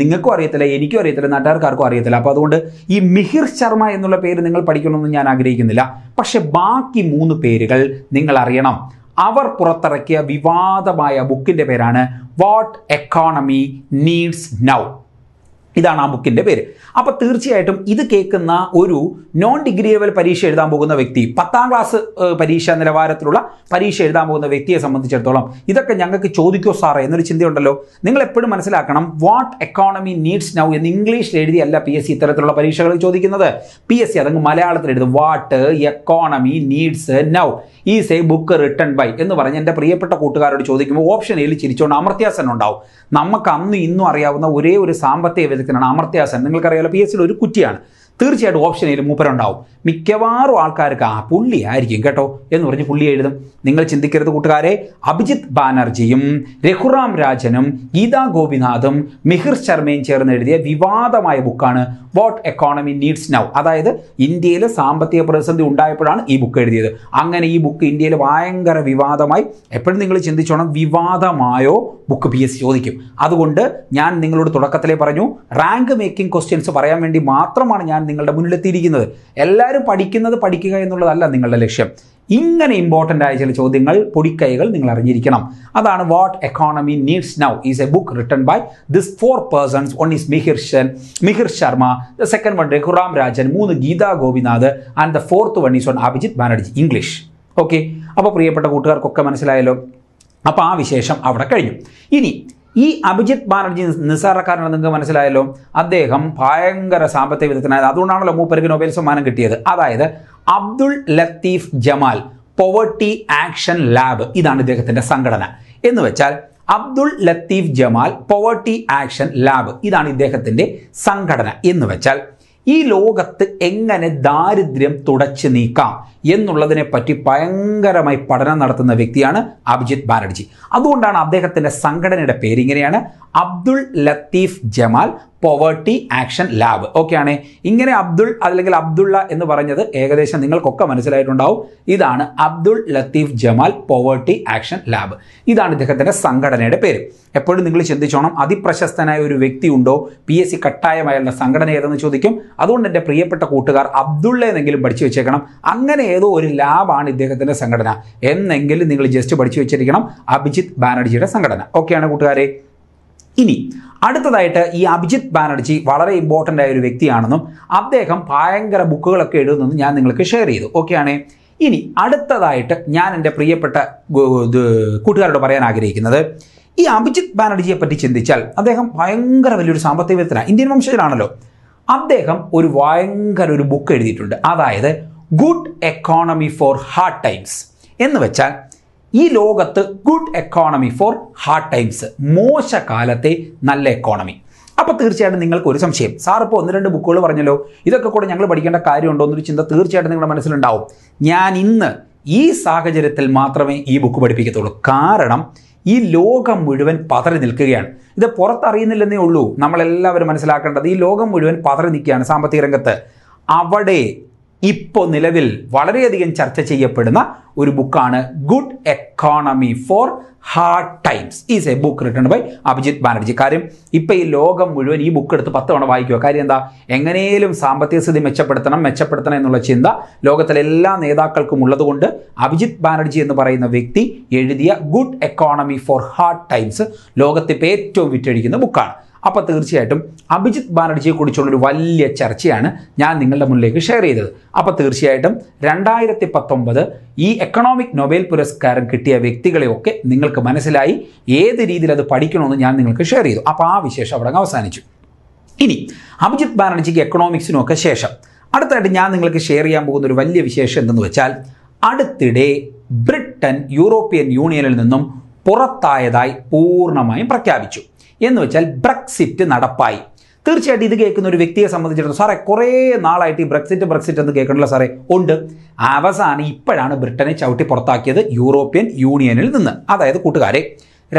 നിങ്ങൾക്കും അറിയത്തില്ല, എനിക്കും അറിയത്തില്ല, നാട്ടുകാർക്കാർക്കും അറിയത്തില്ല. അപ്പോൾ അതുകൊണ്ട് ഈ മിഹിർ ശർമ്മ എന്നുള്ള പേര് നിങ്ങൾ പഠിക്കണമെന്ന് ഞാൻ ആഗ്രഹിക്കുന്നില്ല. പക്ഷെ ബാക്കി മൂന്ന് പേരുകൾ നിങ്ങൾ അറിയണം. അവർ പുറത്തിറക്കിയ വിവാദമായ ബുക്കിൻ്റെ പേരാണ് വാട്ട് എക്കോണമി നീഡ്സ് നൗ. ഇതാണ് ആ ബുക്കിൻ്റെ പേര്. അപ്പോൾ തീർച്ചയായിട്ടും ഇത് കേൾക്കുന്ന ഒരു നോൺ ഡിഗ്രി ലെവൽ പരീക്ഷ എഴുതാൻ പോകുന്ന വ്യക്തി, പത്താം ക്ലാസ് പരീക്ഷാ നിലവാരത്തിലുള്ള പരീക്ഷ എഴുതാൻ പോകുന്ന വ്യക്തിയെ സംബന്ധിച്ചിടത്തോളം ഇതൊക്കെ ഞങ്ങൾക്ക് ചോദിക്കോ സാറേ എന്നൊരു ചിന്തയുണ്ടല്ലോ. നിങ്ങൾ എപ്പോഴും മനസ്സിലാക്കണം, വാട്ട് എക്കോണമി നീഡ്സ് നൗ എന്ന് ഇംഗ്ലീഷിൽ എഴുതിയല്ല പി എസ് സി ഇത്തരത്തിലുള്ള പരീക്ഷകൾ ചോദിക്കുന്നത്. പി എസ് സി അതങ്ങ് മലയാളത്തിൽ എഴുതും, what economy needs now is a book written by എന്ന് പറഞ്ഞ് എൻ്റെ പ്രിയപ്പെട്ട കൂട്ടുകാരോട് ചോദിക്കുമ്പോൾ ഓപ്ഷൻ എയിൽ ചിരിച്ചുകൊണ്ട് അമർത്യാസൻ ഉണ്ടാവും. നമുക്ക് അന്നും ഇന്നും അറിയാവുന്ന ഒരേ ഒരു സാമ്പത്തിക വിദഗ്ധനാണ് അമർത്യാസൻ. നിങ്ങൾക്കറിയാലോ, പി എസ് സിയുടെ ഒരു കുറ്റിയാണ്. തീർച്ചയായിട്ടും ഓപ്ഷൻ എയിൽ മൂപ്പരുണ്ടാവും. മിക്കവാറും ആൾക്കാർക്ക് ആ പുള്ളി ആയിരിക്കും കേട്ടോ എന്ന് പറഞ്ഞ് പുള്ളി എഴുതും. നിങ്ങൾ ചിന്തിക്കരുത് കൂട്ടുകാരെ, അഭിജിത് ബാനർജിയും രഘുറാം രാജനും ഗീതാ ഗോപിനാഥും മിഹിർ ശർമ്മയും ചേർന്ന് എഴുതിയ വിവാദമായ ബുക്കാണ് വാട്ട് എക്കോണമി നീഡ്സ് നൗ. അതായത് ഇന്ത്യയിൽ സാമ്പത്തിക പ്രതിസന്ധി ഉണ്ടായപ്പോഴാണ് ഈ ബുക്ക് എഴുതിയത്. അങ്ങനെ ഈ ബുക്ക് ഇന്ത്യയിൽ ഭയങ്കര വിവാദമായി. എപ്പോഴും നിങ്ങൾ ചിന്തിച്ചോണം, വിവാദമായോ ബുക്ക് പി എസ് സി ചോദിക്കും. അതുകൊണ്ട് ഞാൻ നിങ്ങളോട് തുടക്കത്തിലേ പറഞ്ഞു, റാങ്ക് മേക്കിംഗ് ക്വസ്റ്റ്യൻസ് പറയാൻ വേണ്ടി മാത്രമാണ് ഞാൻ നിങ്ങളുടെ മുന്നിലെത്തിയിരിക്കുന്നത്. എല്ലാവരും പഠിക്കുന്നത് പഠിക്കുക എന്നുള്ളതല്ല നിങ്ങളുടെ ലക്ഷ്യം. ഇങ്ങനെ ഇമ്പോർട്ടൻ്റ് ആയ ചില ചോദ്യങ്ങൾ, പൊടിക്കൈകൾ നിങ്ങൾ അറിഞ്ഞിരിക്കണം. അതാണ് what economy needs now is a book written by this four persons. One is Mihir ഷൻ Mihir Sharma, the second one Raghuram Rajan, മൂന്ന് Gita Gopinath and the fourth one is one Abhijit Banerjee. English okay. അപ്പോൾ പ്രിയപ്പെട്ട കൂട്ടുകാർക്കൊക്കെ മനസ്സിലായല്ലോ. അപ്പോൾ ആ വിശേഷം അവിടെ കഴിഞ്ഞു. ഇനി ഈ അഭിജിത് ബാനർജി നിസ്സാരക്കാരനാണ്, നിങ്ങൾക്ക് മനസ്സിലായല്ലോ. അദ്ദേഹം ഭയങ്കര സാമ്പത്തിക വിദഗ്ധനായത്. അതുകൊണ്ടാണല്ലോ മൂപ്പർക്ക് നൊബേൽ സമ്മാനം കിട്ടിയത്. അതായത് Abdul Latif Jameel poverty action lab, ഇതാണ് ഇദ്ദേഹത്തിൻ്റെ സംഘടന. എന്ന് വെച്ചാൽ Abdul Latif Jameel poverty action lab. ഇതാണ് ഇദ്ദേഹത്തിൻ്റെ സംഘടന. എന്ന് വെച്ചാൽ ഈ ലോകത്ത് എങ്ങനെ ദാരിദ്ര്യം തുടച്ചു നീക്കാം എന്നുള്ളതിനെ പറ്റി ഭയങ്കരമായി പഠനം നടത്തുന്ന വ്യക്തിയാണ് അഭിജിത്ത് ബാനർജി. അതുകൊണ്ടാണ് അദ്ദേഹത്തിൻ്റെ സംഘടനയുടെ പേരിങ്ങനെയാണ്, Abdul Latif Jameel poverty action lab. Okay ആണ്. ഇങ്ങനെ അബ്ദുൾ അല്ലെങ്കിൽ അബ്ദുള്ള എന്ന് പറഞ്ഞത് ഏകദേശം നിങ്ങൾക്കൊക്കെ മനസ്സിലായിട്ടുണ്ടാവും. ഇതാണ് Abdul Latif Jameel poverty action lab. ഇതാണ് ഇദ്ദേഹത്തിൻ്റെ സംഘടനയുടെ പേര്. എപ്പോഴും നിങ്ങൾ ചിന്തിച്ചോണം, അതിപ്രശസ്തനായ ഒരു വ്യക്തി ഉണ്ടോ, പി എസ് സി കട്ടായമായുള്ള സംഘടന ഏതെന്ന് ചോദിക്കും. അതുകൊണ്ട് എൻ്റെ പ്രിയപ്പെട്ട കൂട്ടുകാർ അബ്ദുള്ള എന്നെങ്കിലും പഠിച്ചു വെച്ചേക്കണം. അങ്ങനെ ഏതോ ഒരു ലാബാണ് ഇദ്ദേഹത്തിൻ്റെ സംഘടന എന്നെങ്കിലും നിങ്ങൾ ജസ്റ്റ് പഠിച്ചു വെച്ചിരിക്കണം, അഭിജിത്ത് ബാനർജിയുടെ സംഘടന. ഓക്കെയാണ് കൂട്ടുകാരെ. ഇനി അടുത്തതായിട്ട് ഈ അഭിജിത്ത് ബാനർജി വളരെ ഇമ്പോർട്ടൻ്റ് ആയ ഒരു വ്യക്തിയാണെന്നും അദ്ദേഹം ഭയങ്കര ബുക്കുകളൊക്കെ എഴുതുന്നതും ഞാൻ നിങ്ങൾക്ക് ഷെയർ ചെയ്തു. ഓക്കെയാണ്. ഇനി അടുത്തതായിട്ട് ഞാൻ എൻ്റെ പ്രിയപ്പെട്ട കൂട്ടുകാരോട് പറയാൻ ആഗ്രഹിക്കുന്നത്, ഈ അഭിജിത്ത് ബാനർജിയെ പറ്റി ചിന്തിച്ചാൽ അദ്ദേഹം ഭയങ്കര വലിയൊരു സാമ്പത്തിക വിദഗ്ധനാണ്. ഇന്ത്യൻ വംശജനാണല്ലോ. അദ്ദേഹം ഒരു ഭയങ്കര ഒരു ബുക്ക് എഴുതിയിട്ടുണ്ട്, അതായത് good economy for hard times. എന്ന് വെച്ചാൽ ഈ ലോകത്ത് good economy for hard times, മോശകാലത്തെ നല്ല എക്കോണമി. അപ്പോൾ തീർച്ചയായിട്ടും നിങ്ങൾക്ക് ഒരു സംശയം, സാർ ഇപ്പോൾ ഒന്ന് രണ്ട് ബുക്കുകൾ പറഞ്ഞല്ലോ, ഇതൊക്കെ കൂടെ ഞങ്ങൾ പഠിക്കേണ്ട കാര്യമുണ്ടോ എന്നൊരു ചിന്ത തീർച്ചയായിട്ടും നിങ്ങളുടെ മനസ്സിലുണ്ടാവും. ഞാൻ ഇന്ന് ഈ സാഹചര്യത്തിൽ മാത്രമേ ഈ ബുക്ക് പഠിപ്പിക്കത്തുള്ളൂ. കാരണം ഈ ലോകം മുഴുവൻ പതറി നിൽക്കുകയാണ്. ഇത് പുറത്തറിയുന്നില്ലെന്നേ ഉള്ളൂ. നമ്മളെല്ലാവരും മനസ്സിലാക്കേണ്ടത് ഈ ലോകം മുഴുവൻ പതറി നിൽക്കുകയാണ് സാമ്പത്തിക രംഗത്ത്. അവിടെ ഇപ്പോൾ നിലവിൽ വളരെയധികം ചർച്ച ചെയ്യപ്പെടുന്ന ഒരു ബുക്കാണ് good economy for hard times. Is a book written by Abhijit Banerjee. കാര്യം ഇപ്പം ഈ ലോകം മുഴുവൻ ഈ ബുക്ക് എടുത്ത് പത്ത് തവണ വായിക്കുക. കാര്യം എന്താ, എങ്ങനെയും സാമ്പത്തിക സ്ഥിതി മെച്ചപ്പെടുത്തണം മെച്ചപ്പെടുത്തണം എന്നുള്ള ചിന്ത ലോകത്തിലെ എല്ലാ നേതാക്കൾക്കും ഉള്ളതുകൊണ്ട് അഭിജിത്ത് ബാനർജി എന്ന് പറയുന്ന വ്യക്തി എഴുതിയ good economy for hard times ലോകത്തിപ്പോൾ ഏറ്റവും വിറ്റഴിക്കുന്ന ബുക്കാണ്. അപ്പോൾ തീർച്ചയായിട്ടും അഭിജിത്ത് ബാനർജിയെക്കുറിച്ചുള്ളൊരു വലിയ ചർച്ചയാണ് ഞാൻ നിങ്ങളുടെ മുന്നിലേക്ക് ഷെയർ ചെയ്തത്. അപ്പോൾ തീർച്ചയായിട്ടും രണ്ടായിരത്തി പത്തൊമ്പത് ഈ എക്കണോമിക് നൊബേൽ പുരസ്കാരം കിട്ടിയ വ്യക്തികളെയൊക്കെ നിങ്ങൾക്ക് മനസ്സിലായി, ഏത് രീതിയിൽ അത് പഠിക്കണമെന്ന് ഞാൻ നിങ്ങൾക്ക് ഷെയർ ചെയ്തു. അപ്പോൾ ആ വിശേഷം അവിടെ അവസാനിച്ചു. ഇനി അഭിജിത്ത് ബാനർജിക്ക് എക്കണോമിക്സിനൊക്കെ ശേഷം അടുത്തായിട്ട് ഞാൻ നിങ്ങൾക്ക് ഷെയർ ചെയ്യാൻ പോകുന്ന ഒരു വലിയ വിശേഷം എന്തെന്ന് വെച്ചാൽ, അടുത്തിടെ ബ്രിട്ടൻ യൂറോപ്യൻ യൂണിയനിൽ നിന്നും പുറത്തായതായി പൂർണ്ണമായും പ്രഖ്യാപിച്ചു. എന്ന് വെച്ചാൽ ബ്രെക്സിറ്റ് നടപ്പായി. തീർച്ചയായിട്ടും ഇത് കേൾക്കുന്ന ഒരു വ്യക്തിയെ സംബന്ധിച്ചിടത്തോളം, സാറേ കുറേ നാളായിട്ട് ഈ ബ്രെക്സിറ്റ് ബ്രെക്സിറ്റ് എന്ന് കേൾക്കണല്ലോ സാറേ. ഉണ്ട്. അവസാനം ഇപ്പോഴാണ് ബ്രിട്ടനെ ചവിട്ടി പുറത്താക്കിയത് യൂറോപ്യൻ യൂണിയനിൽ നിന്ന്. അതായത് കൂട്ടുകാരെ,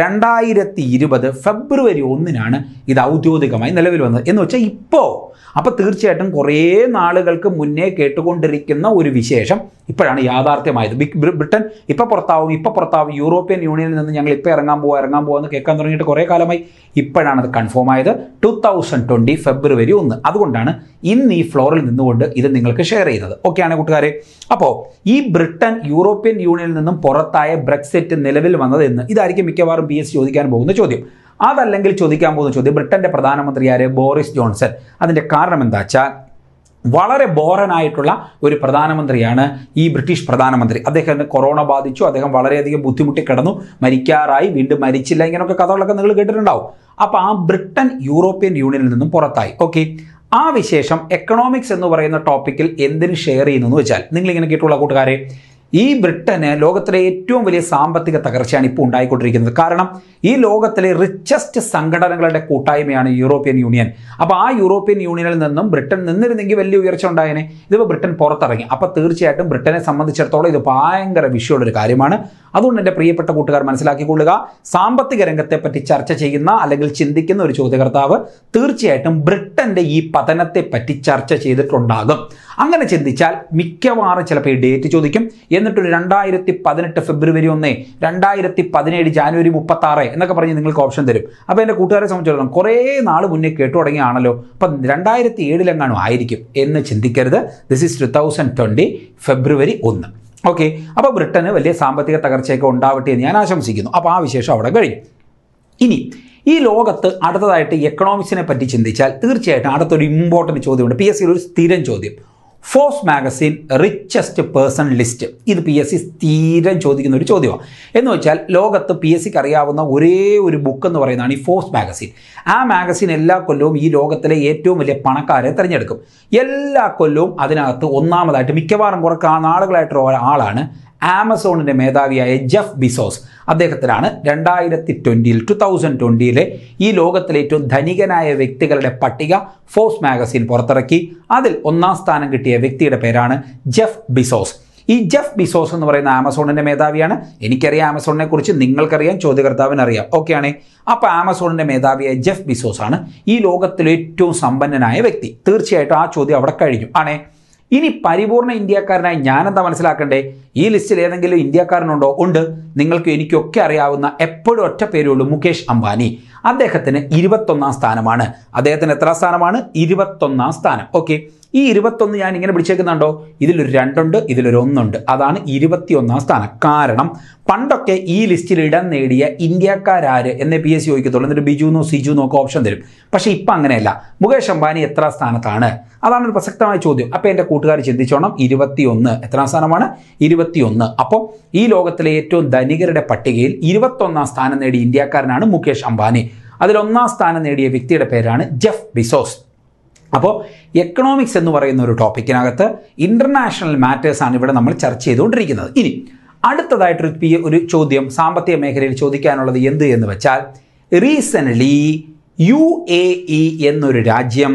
രണ്ടായിരത്തി ഇരുപത് ഫെബ്രുവരി ഒന്നിനാണ് ഇത് ഔദ്യോഗികമായി നിലവിൽ വന്നത്. എന്ന് വെച്ചാൽ ഇപ്പോൾ. അപ്പോൾ തീർച്ചയായിട്ടും കുറേ നാളുകൾക്ക് മുന്നേ കേട്ടുകൊണ്ടിരിക്കുന്ന ഒരു വിശേഷം ഇപ്പോഴാണ് യാഥാർത്ഥ്യമായത്. ബ്രിട്ടൻ ഇപ്പോൾ പുറത്താവും, ഇപ്പോൾ പുറത്താവും, യൂറോപ്യൻ യൂണിയനിൽ നിന്ന് ഞങ്ങൾ ഇപ്പോൾ ഇറങ്ങാൻ പോവാ ഇറങ്ങാൻ പോവാന്ന് കേൾക്കാൻ തുടങ്ങിയിട്ട് കുറേ കാലമായി. ഇപ്പോഴാണ് അത് കൺഫേം ആയത്, ടു തൗസൻഡ് ട്വൻറ്റി ഫെബ്രുവരി ഒന്ന്. അതുകൊണ്ടാണ് ഇന്ന് ഈ ഫ്ലോറിൽ നിന്നുകൊണ്ട് ഇത് നിങ്ങൾക്ക് ഷെയർ ചെയ്തത്. ഓക്കെയാണ് കൂട്ടുകാരെ. അപ്പോൾ ഈ ബ്രിട്ടൻ യൂറോപ്യൻ യൂണിയനിൽ നിന്നും പുറത്തായ ബ്രെക്സിറ്റ് നിലവിൽ വന്നത് എന്ന് ഇതായിരിക്കും മിക്കവാറും പി എസ് ചോദിക്കാൻ പോകുന്ന ചോദ്യം. അതല്ലെങ്കിൽ ചോദിക്കാൻ പോകുന്ന ചോദ്യം, ബ്രിട്ടന്റെ പ്രധാനമന്ത്രിയായ ബോറിസ് ജോൺസൺ, അതിന്റെ കാരണം എന്താ വെച്ചാൽ വളരെ ബോറനായിട്ടുള്ള ഒരു പ്രധാനമന്ത്രിയാണ് ഈ ബ്രിട്ടീഷ് പ്രധാനമന്ത്രി. അദ്ദേഹത്തിന് കൊറോണ ബാധിച്ചു, അദ്ദേഹം വളരെയധികം ബുദ്ധിമുട്ടി കിടന്നു, മരിക്കാറായി, വീണ്ടും മരിച്ചില്ല, ഇങ്ങനെയൊക്കെ കഥകളൊക്കെ നിങ്ങൾ കേട്ടിട്ടുണ്ടാവും. അപ്പോൾ ആ ബ്രിട്ടൻ യൂറോപ്യൻ യൂണിയനിൽ നിന്നും പുറത്തായി. ഓക്കെ. ആ വിശേഷം എക്കണോമിക്സ് എന്ന് പറയുന്ന ടോപ്പിക്കിൽ എന്തിന് ഷെയർ ചെയ്യുന്നു വെച്ചാൽ, നിങ്ങൾ ഇങ്ങനെ കേട്ടുള്ള കൂട്ടുകാരെ, ഈ ബ്രിട്ടന് ലോകത്തിലെ ഏറ്റവും വലിയ സാമ്പത്തിക തകർച്ചയാണ് ഇപ്പോൾ ഉണ്ടായിക്കൊണ്ടിരിക്കുന്നത്. കാരണം ഈ ലോകത്തിലെ റിച്ചസ്റ്റ് സംഘടനകളുടെ കൂട്ടായ്മയാണ് യൂറോപ്യൻ യൂണിയൻ. അപ്പോൾ ആ യൂറോപ്യൻ യൂണിയനിൽ നിന്നും ബ്രിട്ടൻ നിന്നിരുന്നെങ്കിൽ വലിയ ഉയർച്ച ഉണ്ടായേനെ. ഇതിപ്പോൾ ബ്രിട്ടൻ പുറത്തിറങ്ങി. അപ്പോൾ തീർച്ചയായിട്ടും ബ്രിട്ടനെ സംബന്ധിച്ചിടത്തോളം ഇത് ഭയങ്കര വിഷയമുള്ളൊരു കാര്യമാണ്. അതുകൊണ്ട് എൻ്റെ പ്രിയപ്പെട്ട കൂട്ടുകാർ മനസ്സിലാക്കിക്കൊള്ളുക, സാമ്പത്തിക രംഗത്തെപ്പറ്റി ചർച്ച ചെയ്യുന്ന അല്ലെങ്കിൽ ചിന്തിക്കുന്ന ഒരു ചോദ്യകർത്താവ് തീർച്ചയായിട്ടും ബ്രിട്ടൻ്റെ ഈ പതനത്തെപ്പറ്റി ചർച്ച ചെയ്തിട്ടുണ്ടാകും. അങ്ങനെ ചിന്തിച്ചാൽ മിക്കവാറും ചിലപ്പോൾ ഈ ഡേറ്റ് ചോദിക്കും. എന്നിട്ടൊരു രണ്ടായിരത്തി പതിനെട്ട് ഫെബ്രുവരി ഒന്ന്, രണ്ടായിരത്തി പതിനേഴ് ജാനുവരി മുപ്പത്തി ആറ് എന്നൊക്കെ പറഞ്ഞ് നിങ്ങൾക്ക് ഓപ്ഷൻ തരും. അപ്പോൾ എൻ്റെ കൂട്ടുകാരെ സംബന്ധിച്ചിടത്തോളം കുറേ നാൾ മുന്നേ കേട്ടു തുടങ്ങിയാണല്ലോ, അപ്പം രണ്ടായിരത്തി ഏഴിലെങ്ങാനും ആയിരിക്കും എന്ന് ചിന്തിക്കരുത്. This is two thousand twenty February ഒന്ന്. ഓക്കെ. അപ്പോൾ ബ്രിട്ടന് വലിയ സാമ്പത്തിക തകർച്ചയൊക്കെ ഉണ്ടാവട്ടെ എന്ന് ഞാൻ ആശംസിക്കുന്നു. അപ്പോൾ ആ വിശേഷം അവിടെ കഴിഞ്ഞു. ഇനി ഈ ലോകത്ത് അടുത്തതായിട്ട് എക്കണോമിക്സിനെ പറ്റി ചിന്തിച്ചാൽ തീർച്ചയായിട്ടും അടുത്തൊരു ഇമ്പോർട്ടൻറ്റ് ചോദ്യമുണ്ട്. പി എസ് സിയിൽ ഒരു സ്ഥിരം ചോദ്യം, Forbes magazine richest person list. ഇത് പി എസ് സി സ്ഥിരം ചോദിക്കുന്ന ഒരു ചോദ്യമാണ്. എന്ന് വെച്ചാൽ ലോകത്ത് പി എസ് സിക്ക് അറിയാവുന്ന ഒരേ ഒരു ബുക്ക് എന്ന് പറയുന്നതാണ് ഈ ഫോർബ്സ് മാഗസിൻ. ആ മാഗസിൻ എല്ലാ കൊല്ലവും ഈ ലോകത്തിലെ ഏറ്റവും വലിയ പണക്കാരെ തിരഞ്ഞെടുക്കും. എല്ലാ കൊല്ലവും അതിനകത്ത് ഒന്നാമതായിട്ട് മിക്കവാറും കുറേ നാളുകളായിട്ടുള്ള ആളാണ് ആമസോണിൻ്റെ മേധാവിയായ ജെഫ് ബിസോസ് അദ്ദേഹത്തിനാണ് രണ്ടായിരത്തി ട്വൻറ്റിയിൽ ടു തൗസൻഡ് ട്വൻറ്റിയിലെ ഈ ലോകത്തിലെ ഏറ്റവും ധനികനായ വ്യക്തികളുടെ പട്ടിക ഫോർബ്സ് മാഗസിൻ പുറത്തിറക്കി. അതിൽ ഒന്നാം സ്ഥാനം കിട്ടിയ വ്യക്തിയുടെ പേരാണ് ജെഫ് ബിസോസ്. ഈ ജെഫ് ബിസോസ് എന്ന് പറയുന്ന ആമസോണിൻ്റെ മേധാവിയാണ്. എനിക്കറിയാം ആമസോണിനെ കുറിച്ച്, നിങ്ങൾക്കറിയാം, ചോദ്യകർത്താവിനറിയാം, ഓക്കെയാണ്. അപ്പോൾ ആമസോണിൻ്റെ മേധാവിയായ ജെഫ് ബിസോസ് ആണ് ഈ ലോകത്തിലെ ഏറ്റവും സമ്പന്നനായ വ്യക്തി. തീർച്ചയായിട്ടും ആ ചോദ്യം അവിടെ കഴിഞ്ഞു ആണേ. ഇനി പരിപൂർണ്ണ ഇന്ത്യക്കാരനായി ഞാനെന്താ മനസ്സിലാക്കണ്ടേ? ഈ ലിസ്റ്റിൽ ഏതെങ്കിലും ഇന്ത്യക്കാരനുണ്ടോ? ഉണ്ട്. നിങ്ങൾക്ക് എനിക്കൊക്കെ അറിയാവുന്ന എപ്പോഴും ഒറ്റ പേരുള്ളൂ, മുകേഷ് അംബാനി. അദ്ദേഹത്തിന് ഇരുപത്തൊന്നാം സ്ഥാനമാണ്. അദ്ദേഹത്തിന് എത്ര സ്ഥാനമാണ്? ഇരുപത്തൊന്നാം സ്ഥാനം. ഓക്കെ, ഈ ഇരുപത്തൊന്ന് ഞാൻ ഇങ്ങനെ പിടിച്ചേക്കുന്നുണ്ടോ? ഇതിലൊരു രണ്ടുണ്ട്, ഇതിലൊരു ഒന്നുണ്ട്. അതാണ് ഇരുപത്തിയൊന്നാം സ്ഥാനം. കാരണം പണ്ടൊക്കെ ഈ ലിസ്റ്റിൽ ഇടം നേടിയ ഇന്ത്യക്കാരാര് എന്നെ പി എസ് സി ചോദിക്കത്തുള്ളൂ. എന്നിട്ട് ബിജുന്നോ സിജുന്നോ ഒക്കെ ഓപ്ഷൻ തരും. പക്ഷേ ഇപ്പം അങ്ങനെയല്ല. മുകേഷ് അംബാനി എത്ര സ്ഥാനത്താണ്? അതാണ് ഒരു പ്രസക്തമായ ചോദ്യം. അപ്പോൾ എൻ്റെ കൂട്ടുകാർ ചിന്തിച്ചോണം, ഇരുപത്തിയൊന്ന്. എത്രാം സ്ഥാനമാണ്? ഇരുപത്തിയൊന്ന്. അപ്പോൾ ഈ ലോകത്തിലെ ഏറ്റവും ധനികരുടെ പട്ടികയിൽ ഇരുപത്തൊന്നാം സ്ഥാനം നേടിയ ഇന്ത്യക്കാരനാണ് മുകേഷ് അംബാനി. അതിലൊന്നാം സ്ഥാനം നേടിയ വ്യക്തിയുടെ പേരാണ് ജെഫ് ബിസോസ്. അപ്പോൾ എക്കണോമിക്സ് എന്ന് പറയുന്ന ഒരു ടോപ്പിക്കിനകത്ത് ഇൻ്റർനാഷണൽ മാറ്റേഴ്സാണ് ഇവിടെ നമ്മൾ ചർച്ച ചെയ്തുകൊണ്ടിരിക്കുന്നത്. ഇനി അടുത്തതായിട്ടൊരു പി ഒരു ചോദ്യം സാമ്പത്തിക മേഖലയിൽ ചോദിക്കാനുള്ളത് എന്ത് എന്ന് വെച്ചാൽ, റീസെൻ്റ്ലി യു എ ഇ എന്നൊരു രാജ്യം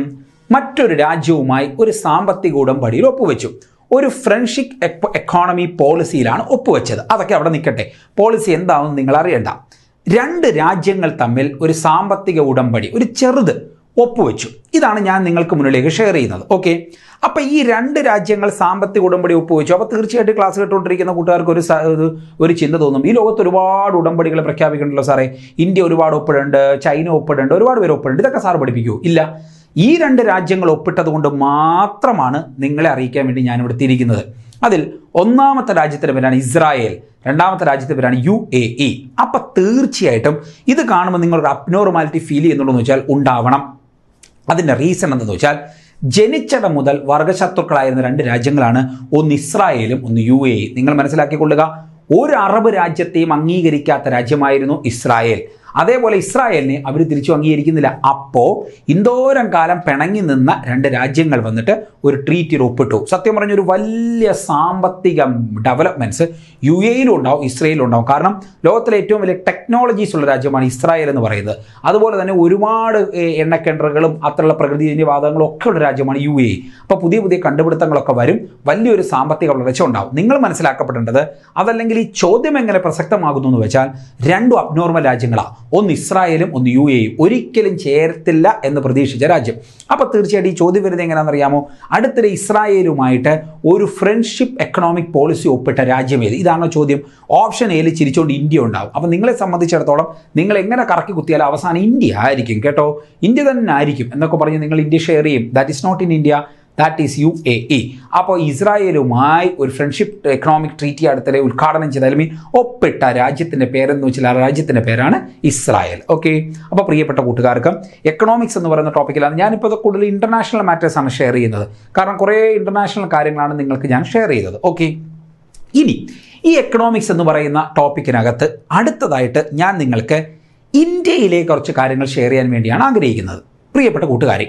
മറ്റൊരു രാജ്യവുമായി ഒരു സാമ്പത്തിക ഉടമ്പടിയിൽ ഒപ്പുവെച്ചു. ഒരു ഫ്രണ്ട്ഷിപ്പ് എക്കോണമി പോളിസിയിലാണ് ഒപ്പുവെച്ചത്. അതൊക്കെ അവിടെ നിൽക്കട്ടെ, പോളിസി എന്താണെന്ന് നിങ്ങൾ അറിയണ്ട. രണ്ട് രാജ്യങ്ങൾ തമ്മിൽ ഒരു സാമ്പത്തിക ഉടമ്പടി, ഒരു ചെറുത് ഒപ്പുവെച്ചു. ഇതാണ് ഞാൻ നിങ്ങൾക്ക് മുന്നിലേക്ക് ഷെയർ ചെയ്യുന്നത്. ഓക്കെ, അപ്പോൾ ഈ രണ്ട് രാജ്യങ്ങൾ സാമ്പത്തിക ഉടമ്പടി ഒപ്പുവെച്ചു. അപ്പോൾ തീർച്ചയായിട്ടും ക്ലാസ് കേട്ടുകൊണ്ടിരിക്കുന്ന കൂട്ടുകാർക്ക് ഒരു ഒരു ചിന്ത തോന്നും, ഈ ലോകത്ത് ഒരുപാട് ഉടമ്പടികൾ പ്രഖ്യാപിക്കണ്ടല്ലോ സാറേ, ഇന്ത്യ ഒരുപാട് ഒപ്പിടുന്നുണ്ട്, ചൈന ഒപ്പിടുന്നുണ്ട്, ഒരുപാട് പേര് ഒപ്പിടുന്നുണ്ട്, ഇതൊക്കെ സാർ പഠിപ്പിക്കുമോ? ഇല്ല. ഈ രണ്ട് രാജ്യങ്ങൾ ഒപ്പിട്ടത് കൊണ്ട് മാത്രമാണ് നിങ്ങളെ അറിയിക്കാൻ വേണ്ടി ഞാനിവിടെ തിരിക്കുന്നത്. അതിൽ ഒന്നാമത്തെ രാജ്യത്തിൻ്റെ പേരാണ് ഇസ്രായേൽ, രണ്ടാമത്തെ രാജ്യത്തിൻ്റെ പേരാണ് യു എ ഇ. അപ്പം തീർച്ചയായിട്ടും ഇത് കാണുമ്പോൾ നിങ്ങളൊരു അബ്നോർമാലിറ്റി ഫീൽ ചെയ്യുന്നുണ്ടെന്ന് വെച്ചാൽ ഉണ്ടാവണം. അതിൻ്റെ റീസൺ എന്തെന്ന് വെച്ചാൽ, ജനിച്ചടം മുതൽ വർഗശത്രുക്കളായിരുന്ന രണ്ട് രാജ്യങ്ങളാണ്, ഒന്ന് ഇസ്രായേലും ഒന്ന് യു എ ഇ. നിങ്ങൾ മനസ്സിലാക്കിക്കൊള്ളുക, ഒരു അറബ് രാജ്യത്തെയും അംഗീകരിക്കാത്ത രാജ്യമായിരുന്നു ഇസ്രായേൽ. അതേപോലെ ഇസ്രായേലിനെ അവർ തിരിച്ചു അംഗീകരിക്കുന്നില്ല. അപ്പോൾ ഇന്തോരം കാലം പിണങ്ങി നിന്ന രണ്ട് രാജ്യങ്ങൾ വന്നിട്ട് ഒരു ട്രീറ്റിൽ ഒപ്പിട്ടു. സത്യം പറഞ്ഞൊരു വലിയ സാമ്പത്തിക ഡെവലപ്മെൻറ്റ്സ് യു എയിലും ഉണ്ടാവും ഇസ്രായേലും ഉണ്ടാവും. കാരണം ലോകത്തിലെ ഏറ്റവും വലിയ ടെക്നോളജീസ് ഉള്ള രാജ്യമാണ് ഇസ്രായേൽ എന്ന് പറയുന്നത്. അതുപോലെ തന്നെ ഒരുപാട് എണ്ണക്കിണറുകളും അത്തരമുള്ള പ്രകൃതിജന്യ വാതകങ്ങളും ഒക്കെ ഉള്ള രാജ്യമാണ് യു എ ഇ. അപ്പോൾ പുതിയ പുതിയ കണ്ടുപിടുത്തങ്ങളൊക്കെ വരും, വലിയൊരു സാമ്പത്തിക വളർച്ച ഉണ്ടാവും. നിങ്ങൾ മനസ്സിലാക്കപ്പെടേണ്ടത് അതല്ലെങ്കിൽ ഈ ചോദ്യം എങ്ങനെ പ്രസക്തമാകുന്നു എന്ന് വെച്ചാൽ, രണ്ടും അബ്നോർമൽ രാജ്യങ്ങളാണ്, ഒന്ന് ഇസ്രായേലും ഒന്ന് യു എയും, ഒരിക്കലും ചേർത്തില്ല എന്ന് പ്രതീക്ഷിച്ച രാജ്യം. അപ്പോൾ തീർച്ചയായിട്ടും ഈ ചോദ്യം വരുന്നത് എങ്ങനെയാണെന്നറിയാമോ, അടുത്തിടെ ഇസ്രായേലുമായിട്ട് ഒരു ഫ്രണ്ട്ഷിപ്പ് എക്കണോമിക് പോളിസി ഒപ്പിട്ട രാജ്യം ഏത്? ഇതാണോ ചോദ്യം. ഓപ്ഷൻ എയിൽ ചിരിച്ചുകൊണ്ട് ഇന്ത്യ ഉണ്ടാവും. അപ്പോൾ നിങ്ങളെ സംബന്ധിച്ചിടത്തോളം നിങ്ങൾ എങ്ങനെ കറക്കി കുത്തിയാലും അവസാനം ഇന്ത്യ ആയിരിക്കും കേട്ടോ, ഇന്ത്യ തന്നെ ആയിരിക്കും എന്നൊക്കെ പറഞ്ഞ് നിങ്ങൾ ഇന്ത്യ ഷെയർ ചെയ്യും. That is not in India, that is U A E. അപ്പോൾ ഇസ്രായേലുമായി ഒരു ഫ്രണ്ട്ഷിപ്പ് എക്കണോമിക് ട്രീറ്റി അടുത്തിടെ ഉദ്ഘാടനം ചെയ്ത അല്ലെങ്കിൽ ഒപ്പിട്ട രാജ്യത്തിൻ്റെ പേരെന്ന് വെച്ചാൽ ആ രാജ്യത്തിൻ്റെ പേരാണ് ഇസ്രായേൽ. ഓക്കെ, അപ്പോൾ പ്രിയപ്പെട്ട കൂട്ടുകാർക്ക് എക്കണോമിക്സ് എന്ന് പറയുന്ന ടോപ്പിക്കിലാണ് ഞാനിപ്പോൾ ഇത് കൂടുതൽ ഇൻ്റർനാഷണൽ മാറ്റേഴ്സാണ് ഷെയർ ചെയ്യുന്നത്. കാരണം കുറേ ഇൻ്റർനാഷണൽ കാര്യങ്ങളാണ് നിങ്ങൾക്ക് ഞാൻ ഷെയർ ചെയ്തത്. ഓക്കെ, ഇനി ഈ എക്കണോമിക്സ് എന്ന് പറയുന്ന ടോപ്പിക്കിനകത്ത് അടുത്തതായിട്ട് ഞാൻ നിങ്ങൾക്ക് ഇന്ത്യയിലെ കുറച്ച് കാര്യങ്ങൾ ഷെയർ ചെയ്യാൻ വേണ്ടിയാണ് ആഗ്രഹിക്കുന്നത് പ്രിയപ്പെട്ട കൂട്ടുകാരെ.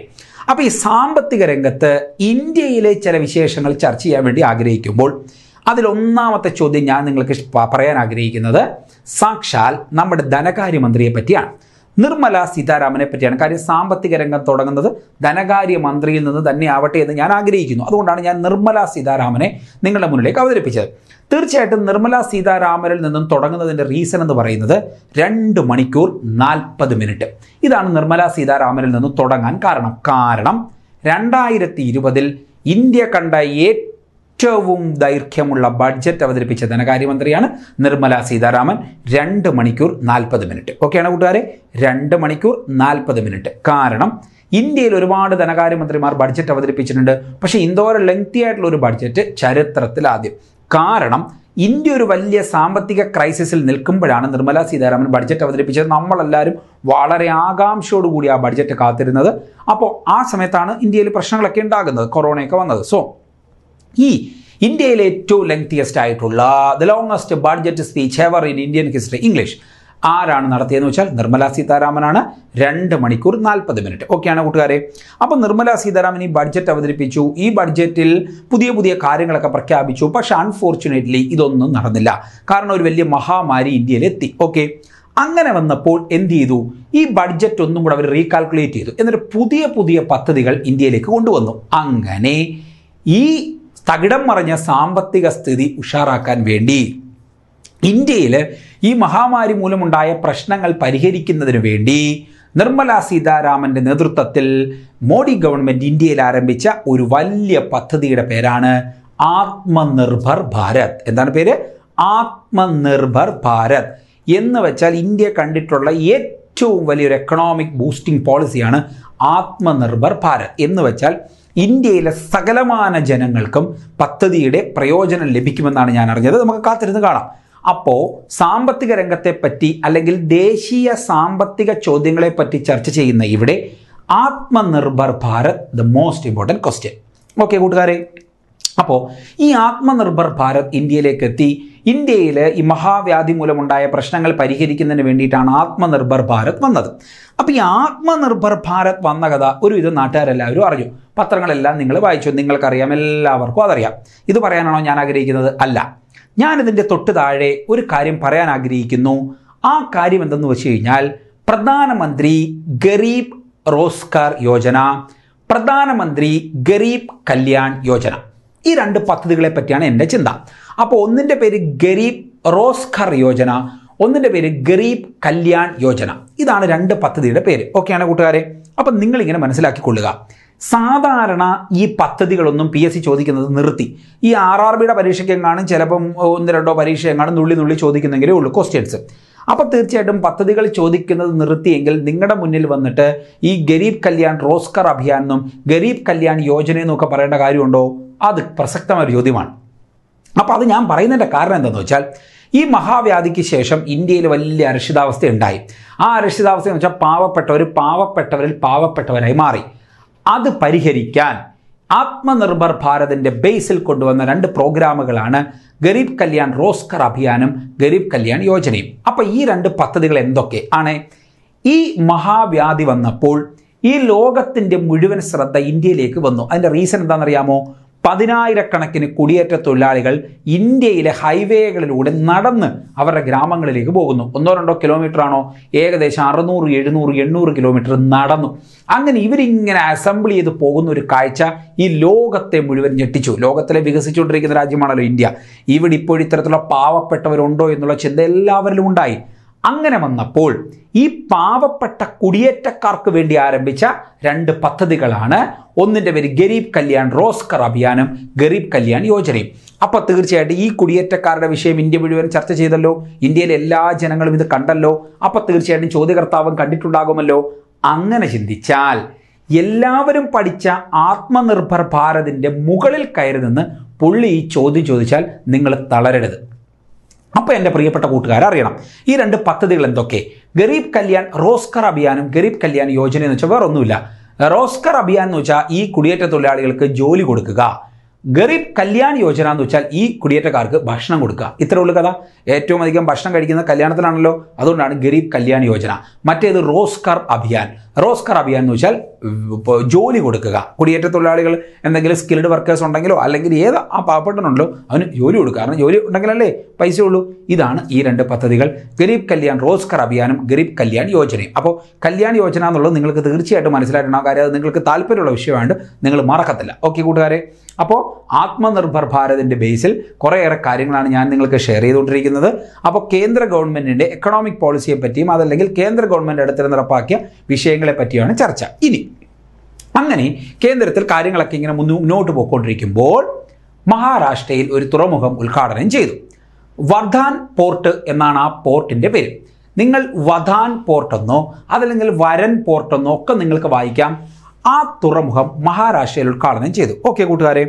അപ്പോൾ ഈ സാമ്പത്തിക രംഗത്ത് ഇന്ത്യയിലെ ചില വിശേഷങ്ങൾ ചർച്ച ചെയ്യാൻ വേണ്ടി ആഗ്രഹിക്കുമ്പോൾ അതിലൊന്നാമത്തെ ചോദ്യം ഞാൻ നിങ്ങൾക്ക് പറയാൻ ആഗ്രഹിക്കുന്നത് സാക്ഷാൽ നമ്മുടെ ധനകാര്യമന്ത്രിയെ പറ്റിയാണ്, നിർമ്മല സീതാരാമനെ പറ്റിയാണ്. കാര്യം സാമ്പത്തിക രംഗം തുടങ്ങുന്നത് ധനകാര്യമന്ത്രിയിൽ നിന്ന് തന്നെ ആവട്ടെ എന്ന് ഞാൻ ആഗ്രഹിക്കുന്നു. അതുകൊണ്ടാണ് ഞാൻ നിർമ്മല സീതാരാമനെ നിങ്ങളുടെ മുന്നിലേക്ക് അവതരിപ്പിച്ചത്. തീർച്ചയായിട്ടും നിർമ്മല സീതാരാമനിൽ നിന്നും തുടങ്ങുന്നതിൻ്റെ റീസൺ എന്ന് പറയുന്നത് രണ്ട് മണിക്കൂർ നാൽപ്പത് മിനിറ്റ് ഇതാണ് നിർമ്മല സീതാരാമനിൽ നിന്നും തുടങ്ങാൻ കാരണം. കാരണം രണ്ടായിരത്തി ഇരുപതിൽ ഇന്ത്യ കണ്ട ഏറ്റവും ഏറ്റവും ദൈർഘ്യമുള്ള ബഡ്ജറ്റ് അവതരിപ്പിച്ച ധനകാര്യമന്ത്രിയാണ് നിർമ്മല സീതാരാമൻ. രണ്ട് മണിക്കൂർ നാൽപ്പത് മിനിറ്റ് ഓക്കെയാണ് കൂട്ടുകാരെ, രണ്ട് മണിക്കൂർ നാൽപ്പത് മിനിറ്റ്. കാരണം ഇന്ത്യയിൽ ഒരുപാട് ധനകാര്യമന്ത്രിമാർ ബഡ്ജറ്റ് അവതരിപ്പിച്ചിട്ടുണ്ട്, പക്ഷേ ഇന്തോരം ലെങ്തി ആയിട്ടുള്ള ഒരു ബഡ്ജറ്റ് ചരിത്രത്തിൽ ആദ്യം. കാരണം ഇന്ത്യ ഒരു വലിയ സാമ്പത്തിക ക്രൈസിസിൽ നിൽക്കുമ്പോഴാണ് നിർമ്മല സീതാരാമൻ ബഡ്ജറ്റ് അവതരിപ്പിച്ചത്. നമ്മളെല്ലാവരും വളരെ ആകാംക്ഷയോടുകൂടി ആ ബഡ്ജറ്റ് കാത്തിരുന്നത്. അപ്പോൾ ആ സമയത്താണ് ഇന്ത്യയിൽ പ്രശ്നങ്ങളൊക്കെ ഉണ്ടാകുന്നത്, കൊറോണയൊക്കെ വന്നത്. സോ ഈ ഇന്ത്യയിലെ ഏറ്റവും ലെങ്തിയസ്റ്റ് ആയിട്ടുള്ള the longest budget speech ever in Indian history, English ആരാണ് നടത്തിയെന്ന് വെച്ചാൽ നിർമ്മല സീതാരാമനാണ്. രണ്ട് മണിക്കൂർ നാൽപ്പത് മിനിറ്റ്. ഓക്കെയാണ് കൂട്ടുകാരെ. അപ്പം നിർമ്മല സീതാരാമൻ ഈ ബഡ്ജറ്റ് അവതരിപ്പിച്ചു. ഈ ബഡ്ജറ്റിൽ പുതിയ പുതിയ കാര്യങ്ങളൊക്കെ പ്രഖ്യാപിച്ചു. പക്ഷെ അൺഫോർച്യുനേറ്റ്ലി ഇതൊന്നും നടന്നില്ല. കാരണം ഒരു വലിയ മഹാമാരി ഇന്ത്യയിലെത്തി. ഓക്കെ, അങ്ങനെ വന്നപ്പോൾ എന്ത് ചെയ്തു? ഈ ബഡ്ജറ്റ് ഒന്നും കൂടെ അവർ റീകാൽക്കുലേറ്റ് ചെയ്തു. എന്നിട്ട് പുതിയ പുതിയ പദ്ധതികൾ ഇന്ത്യയിലേക്ക് കൊണ്ടുവന്നു. അങ്ങനെ ഈ തകിടം മറിഞ്ഞ സാമ്പത്തിക സ്ഥിതി ഉഷാറാക്കാൻ വേണ്ടി, ഇന്ത്യയിൽ ഈ മഹാമാരി മൂലമുണ്ടായ പ്രശ്നങ്ങൾ പരിഹരിക്കുന്നതിന് വേണ്ടി നിർമ്മല സീതാരാമൻ്റെ നേതൃത്വത്തിൽ മോഡി ഗവൺമെൻറ് ഇന്ത്യയിൽ ആരംഭിച്ച ഒരു വലിയ പദ്ധതിയുടെ പേരാണ് ആത്മനിർഭർ ഭാരത്. എന്താണ് പേര്? ആത്മനിർഭർ ഭാരത്. എന്ന് വെച്ചാൽ ഇന്ത്യ കണ്ടിട്ടുള്ള ഏറ്റവും വലിയൊരു എക്കണോമിക് ബൂസ്റ്റിംഗ് പോളിസിയാണ് ആത്മനിർഭർ ഭാരത്. എന്ന് വെച്ചാൽ ഇന്ത്യയിലെ സകലമാന ജനങ്ങൾക്കും പദ്ധതിയുടെ പ്രയോജനം ലഭിക്കുമെന്നാണ് ഞാൻ അറിഞ്ഞത്. നമുക്ക് കാത്തിരുന്ന് കാണാം. അപ്പോൾ സാമ്പത്തിക രംഗത്തെപ്പറ്റി അല്ലെങ്കിൽ ദേശീയ സാമ്പത്തിക ചോദ്യങ്ങളെപ്പറ്റി ചർച്ച ചെയ്യുന്ന ഇവിടെ Atmanirbhar Bharat the most important question. Okay കൂട്ടുകാരെ, അപ്പോൾ ഈ ആത്മനിർഭർ ഭാരത് ഇന്ത്യയിലേക്ക് എത്തി. ഇന്ത്യയിൽ ഈ മഹാവ്യാധി മൂലമുണ്ടായ പ്രശ്നങ്ങൾ പരിഹരിക്കുന്നതിന് വേണ്ടിയിട്ടാണ് ആത്മനിർഭർ ഭാരത് വന്നത്. അപ്പോൾ ഈ ആത്മനിർഭർ ഭാരത് വന്ന കഥ ഒരുവിധം നാട്ടുകാരെല്ലാവരും അറിഞ്ഞു. പത്രങ്ങളെല്ലാം നിങ്ങൾ വായിച്ചു, നിങ്ങൾക്കറിയാം, എല്ലാവർക്കും അതറിയാം. ഇത് പറയാനാണോ ഞാൻ ആഗ്രഹിക്കുന്നത്? അല്ല, ഞാനിതിൻ്റെ തൊട്ട് താഴെ ഒരു കാര്യം പറയാൻ ആഗ്രഹിക്കുന്നു. ആ കാര്യം എന്തെന്ന് വെച്ച് കഴിഞ്ഞാൽ പ്രധാനമന്ത്രി ഗരീബ് റോസ്ഗാർ യോജന, പ്രധാനമന്ത്രി ഗരീബ് കല്യാൺ യോജന, ഈ രണ്ട് പദ്ധതികളെ പറ്റിയാണ് എൻ്റെ ചിന്ത. അപ്പോൾ ഒന്നിൻ്റെ പേര് ഗരീബ് റോസ്ഗാർ യോജന, ഒന്നിൻ്റെ പേര് ഗരീബ് കല്യാൺ യോജന. ഇതാണ് രണ്ട് പദ്ധതിയുടെ പേര്. ഓക്കെയാണ് കൂട്ടുകാരെ. അപ്പം നിങ്ങളിങ്ങനെ മനസ്സിലാക്കിക്കൊള്ളുക. സാധാരണ ഈ പദ്ധതികളൊന്നും പി എസ് സി ചോദിക്കുന്നത് നിർത്തി. ഈ ആർ ആർ ബിയുടെ പരീക്ഷയ്ക്ക് എങ്ങാനും ചിലപ്പം ഒന്ന് രണ്ടോ പരീക്ഷ എങ്ങാനും നുള്ളി നുള്ളി ചോദിക്കുന്നെങ്കിലേ ഉള്ളൂ ക്വസ്റ്റ്യൻസ്. അപ്പോൾ തീർച്ചയായിട്ടും പദ്ധതികൾ ചോദിക്കുന്നത് നിർത്തിയെങ്കിൽ നിങ്ങളുടെ മുന്നിൽ വന്നിട്ട് ഈ ഗരീബ് കല്യാൺ റോസ്ഗാർ അഭിയാൻ എന്നും ഗരീബ് കല്യാൺ യോജന എന്നൊക്കെ പറയേണ്ട കാര്യമുണ്ടോ? അത് പ്രസക്തമായ ചോദ്യമാണ്. അപ്പോൾ അത് ഞാൻ പറയുന്നതിൻ്റെ കാരണം എന്താണെന്ന് വെച്ചാൽ ഈ മഹാവ്യാധിക്ക് ശേഷം ഇന്ത്യയിൽ വലിയ അരക്ഷിതാവസ്ഥ ഉണ്ടായി. ആ അരക്ഷിതാവസ്ഥ എന്ന് വെച്ചാൽ പാവപ്പെട്ടവർ പാവപ്പെട്ടവരിൽ പാവപ്പെട്ടവരായി മാറി. അത് പരിഹരിക്കാൻ ആത്മനിർഭർ ഭാരതിൻ്റെ ബേസിൽ കൊണ്ടുവന്ന രണ്ട് പ്രോഗ്രാമുകളാണ് ഗരീബ് കല്യാൺ റോസ്ഗാർ അഭിയാനും ഗരീബ് കല്യാൺ യോജനയും. അപ്പോൾ ഈ രണ്ട് പദ്ധതികൾ എന്തൊക്കെ ആണ്? ഈ മഹാവ്യാധി വന്നപ്പോൾ ഈ ലോകത്തിൻ്റെ മുഴുവൻ ശ്രദ്ധ ഇന്ത്യയിലേക്ക് വന്നു. അതിൻ്റെ റീസൺ എന്താണെന്നറിയാമോ? പതിനായിരക്കണക്കിന് കുടിയേറ്റ തൊഴിലാളികൾ ഇന്ത്യയിലെ ഹൈവേകളിലൂടെ നടന്ന് അവരുടെ ഗ്രാമങ്ങളിലേക്ക് പോകുന്നു. ഒന്നോ രണ്ടോ കിലോമീറ്റർ ആണോ, ഏകദേശം അറുന്നൂറ് എഴുന്നൂറ് എണ്ണൂറ് കിലോമീറ്റർ നടന്നു. അങ്ങനെ ഇവരിങ്ങനെ അസംബിൾ ചെയ്ത് പോകുന്ന ഒരു കാഴ്ച ഈ ലോകത്തെ മുഴുവൻ ഞെട്ടിച്ചു. ലോകത്തിലെ വികസിച്ചുകൊണ്ടിരിക്കുന്ന രാജ്യമാണല്ലോ ഇന്ത്യ. ഇവിടെ ഇപ്പോൾ ഇത്തരത്തിലുള്ള പാവപ്പെട്ടവരുണ്ടോ എന്നുള്ള ചിന്ത എല്ലാവരിലും ഉണ്ടായി. അങ്ങനെ വന്നപ്പോൾ ഈ പാവപ്പെട്ട കുടിയേറ്റക്കാർക്ക് വേണ്ടി ആരംഭിച്ച രണ്ട് പദ്ധതികളാണ് ഒന്നിൻ്റെ പേര് ഗരീബ് കല്യാൺ റോസ്ഗാർ അഭിയാനും ഗരീബ് കല്യാൺ യോജനയും. അപ്പോൾ തീർച്ചയായിട്ടും ഈ കുടിയേറ്റക്കാരുടെ വിഷയം ഇന്ത്യ മുഴുവൻ ചർച്ച ചെയ്തല്ലോ, ഇന്ത്യയിലെ എല്ലാ ജനങ്ങളും ഇത് കണ്ടല്ലോ. അപ്പോൾ തീർച്ചയായിട്ടും ചോദ്യകർത്താവും കണ്ടിട്ടുണ്ടാകുമല്ലോ. അങ്ങനെ ചിന്തിച്ചാൽ എല്ലാവരും പഠിച്ച ആത്മനിർഭർ ഭാരതിൻ്റെ മുകളിൽ കയറി നിന്ന് പുള്ളി ഈ ചോദ്യം ചോദിച്ചാൽ നിങ്ങൾ തളരരുത്. അപ്പോൾ എൻ്റെ പ്രിയപ്പെട്ട കൂട്ടുകാരെ, അറിയണം ഈ രണ്ട് പദ്ധതികൾ എന്തൊക്കെ. ഗരീബ് കല്യാൺ റോസ്ഗാർ അഭിയാനും ഗരീബ് കല്യാൺ യോജന എന്ന് വെച്ചാൽ വേറൊന്നുമില്ല. റോസ്ഗാർ അഭിയാൻ എന്ന് വെച്ചാൽ ഈ കുടിയേറ്റ തൊഴിലാളികൾക്ക് ജോലി കൊടുക്കുക. ഗരീബ് കല്യാൺ യോജന എന്ന് വെച്ചാൽ ഈ കുടിയേറ്റക്കാർക്ക് ഭക്ഷണം കൊടുക്കുക. ഇത്രേ ഉള്ളൂ കഥ. ഏറ്റവും അധികം ഭക്ഷണം കഴിക്കുന്ന കല്യാണത്തിലാണല്ലോ, അതുകൊണ്ടാണ് ഗരീബ് കല്യാൺ യോജന. മറ്റേത് റോസ്ഗാർ അഭിയാൻ. റോസ്ഗാർ അഭിയാൻ എന്ന് വെച്ചാൽ ജോലി കൊടുക്കുക. കുടിയേറ്റ തൊഴിലാളികൾ എന്തെങ്കിലും സ്കിൽഡ് വർക്കേഴ്സ് ഉണ്ടെങ്കിലോ അല്ലെങ്കിൽ ഏത് ആ പാവപ്പെട്ടനുണ്ടല്ലോ അവന് ജോലി കൊടുക്കുക. കാരണം ജോലി ഉണ്ടെങ്കിലല്ലേ പൈസ ഉള്ളൂ. ഇതാണ് ഈ രണ്ട് പദ്ധതികൾ, ഗരീബ് കല്യാൺ റോസ്ഗാർ അഭിയാനും ഗരീബ് കല്യാൺ യോജനയും. അപ്പോൾ കല്യാൺ യോജന എന്നുള്ളത് നിങ്ങൾക്ക് തീർച്ചയായിട്ടും മനസ്സിലായിട്ടുണ്ടാകും. കാര്യം അത് നിങ്ങൾക്ക് താല്പര്യമുള്ള വിഷയമായത് നിങ്ങൾ മറക്കത്തില്ല. ഓക്കെ കൂട്ടുകാരെ, അപ്പോൾ ആത്മനിർഭർ ഭാരതിൻ്റെ ബേസിൽ കുറേയേറെ കാര്യങ്ങളാണ് ഞാൻ നിങ്ങൾക്ക് ഷെയർ ചെയ്തുകൊണ്ടിരിക്കുന്നത്. അപ്പോൾ കേന്ദ്ര ഗവൺമെൻറ്റിൻ്റെ എക്കണോമിക് പോളിസിയെ പറ്റിയും അതല്ലെങ്കിൽ കേന്ദ്ര ഗവൺമെൻറ് അടുത്ത് നടപ്പാക്കിയ വിഷയങ്ങളെ പറ്റിയാണ് ചർച്ച. ഇനി അങ്ങനെ കേന്ദ്രത്തിൽ കാര്യങ്ങളൊക്കെ ഇങ്ങനെ മുന്നോട്ട് പോയിക്കൊണ്ടിരിക്കുമ്പോൾ മഹാരാഷ്ട്രയിൽ ഒരു തുറമുഖം ഉദ്ഘാടനം ചെയ്തു. വർധാൻ പോർട്ട് എന്നാണ് ആ പോർട്ടിൻ്റെ പേര്. നിങ്ങൾ വർധാൻ പോർട്ടെന്നോ അതല്ലെങ്കിൽ വരൻ പോർട്ടെന്നോ ഒക്കെ നിങ്ങൾക്ക് വായിക്കാം. ആ തുറമുഖം മഹാരാഷ്ട്രയിൽ ഉദ്ഘാടനം ചെയ്തു. ഓക്കെ കൂട്ടുകാരെ,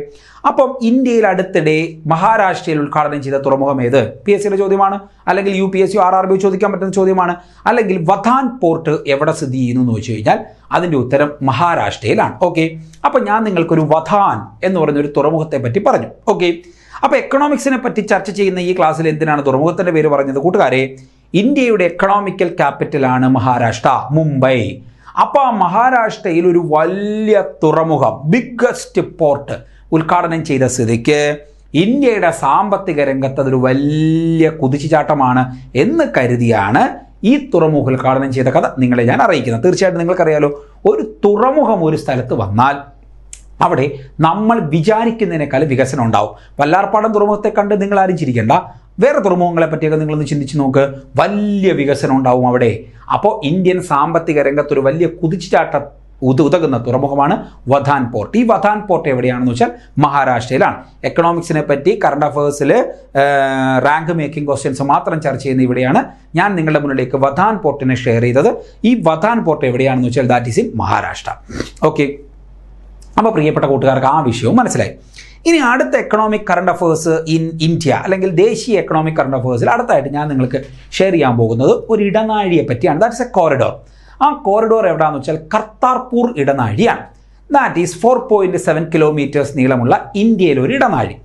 അപ്പം ഇന്ത്യയിൽ അടുത്തിടെ മഹാരാഷ്ട്രയിൽ ഉദ്ഘാടനം ചെയ്ത തുറമുഖം ഏത്? പി എസ് സിയുടെ ചോദ്യമാണ്, അല്ലെങ്കിൽ യു പി എസ് സിയോ ആർ ആർ ബിയോ ചോദിക്കാൻ പറ്റുന്ന ചോദ്യമാണ്. അല്ലെങ്കിൽ വർധാൻ പോർട്ട് എവിടെ സ്ഥിതി ചെയ്യുന്നു എന്ന് വെച്ച് കഴിഞ്ഞാൽ അതിൻ്റെ ഉത്തരം മഹാരാഷ്ട്രയിലാണ്. ഓക്കെ, അപ്പം ഞാൻ നിങ്ങൾക്കൊരു വർധാൻ എന്ന് പറയുന്നൊരു തുറമുഖത്തെ പറ്റി പറഞ്ഞു. ഓക്കെ, അപ്പോൾ എക്കണോമിക്സിനെ പറ്റി ചർച്ച ചെയ്യുന്ന ഈ ക്ലാസ്സിൽ എന്തിനാണ് തുറമുഖത്തിൻ്റെ പേര് പറഞ്ഞത്? കൂട്ടുകാരെ, ഇന്ത്യയുടെ എക്കണോമിക്കൽ ക്യാപിറ്റലാണ് മഹാരാഷ്ട്ര, മുംബൈ. അപ്പോൾ ആ മഹാരാഷ്ട്രയിൽ ഒരു വലിയ തുറമുഖം, ബിഗ്ഗസ്റ്റ് പോർട്ട് ഉദ്ഘാടനം ചെയ്ത സ്ഥിതിക്ക് ഇന്ത്യയുടെ സാമ്പത്തിക രംഗത്ത് അതൊരു വലിയ കുതിച്ചുചാട്ടമാണ് എന്ന് കരുതിയാണ് ഈ തുറമുഖം ഉദ്ഘാടനം ചെയ്ത കഥ നിങ്ങളെ ഞാൻ അറിയിക്കുന്നത്. തീർച്ചയായിട്ടും നിങ്ങൾക്കറിയാലോ, ഒരു തുറമുഖം ഒരു സ്ഥലത്ത് വന്നാൽ അവിടെ നമ്മൾ വിചാരിക്കുന്നതിനേക്കാളും വികസനം ഉണ്ടാവും. വല്ലാർപ്പാടം തുറമുഖത്തെ കണ്ട് നിങ്ങൾ ആരും ചിരിക്കേണ്ട, വേറെ തുറമുഖങ്ങളെ പറ്റിയൊക്കെ നിങ്ങളൊന്ന് ചിന്തിച്ച് നോക്ക്, വലിയ വികസനം ഉണ്ടാവും അവിടെ. അപ്പോൾ ഇന്ത്യൻ സാമ്പത്തിക രംഗത്തൊരു വലിയ കുതിച്ചുചാട്ട ഉത് ഉതകുന്ന തുറമുഖമാണ് വധാൻ പോർട്ട്. ഈ വധാൻ പോർട്ട് എവിടെയാണെന്ന് വെച്ചാൽ മഹാരാഷ്ട്രയിലാണ്. എക്കണോമിക്സിനെ പറ്റി കറണ്ട് അഫയേഴ്സിൽ റാങ്ക് മേക്കിംഗ് ക്വസ്റ്റ്യൻസ് മാത്രം ചർച്ച ചെയ്യുന്ന ഇവിടെയാണ് ഞാൻ നിങ്ങളുടെ മുന്നിലേക്ക് വധാൻ പോർട്ടിനെ ഷെയർ ചെയ്തത്. ഈ വധാൻ പോർട്ട് എവിടെയാണെന്ന് വെച്ചാൽ that is in Maharashtra. Okay, അപ്പോൾ പ്രിയപ്പെട്ട കൂട്ടുകാർക്ക് ആ വിഷയവും മനസ്സിലായി. ഇനി അടുത്ത economic current affairs in India അല്ലെങ്കിൽ ദേശീയ എക്കണോമിക് കറണ്ട് അഫയേഴ്സിൽ അടുത്തായിട്ട് ഞാൻ നിങ്ങൾക്ക് ഷെയർ ചെയ്യാൻ പോകുന്നത് ഒരു ഇടനാഴിയെ പറ്റിയാണ്. That's a corridor. ആ കോറിഡോർ എവിടെയാണെന്ന് വെച്ചാൽ കർത്താർപൂർ ഇടനാഴിയാണ്. That is four point seven kilometres നീളമുള്ള ഇന്ത്യയിലെ ഒരു ഇടനാഴി.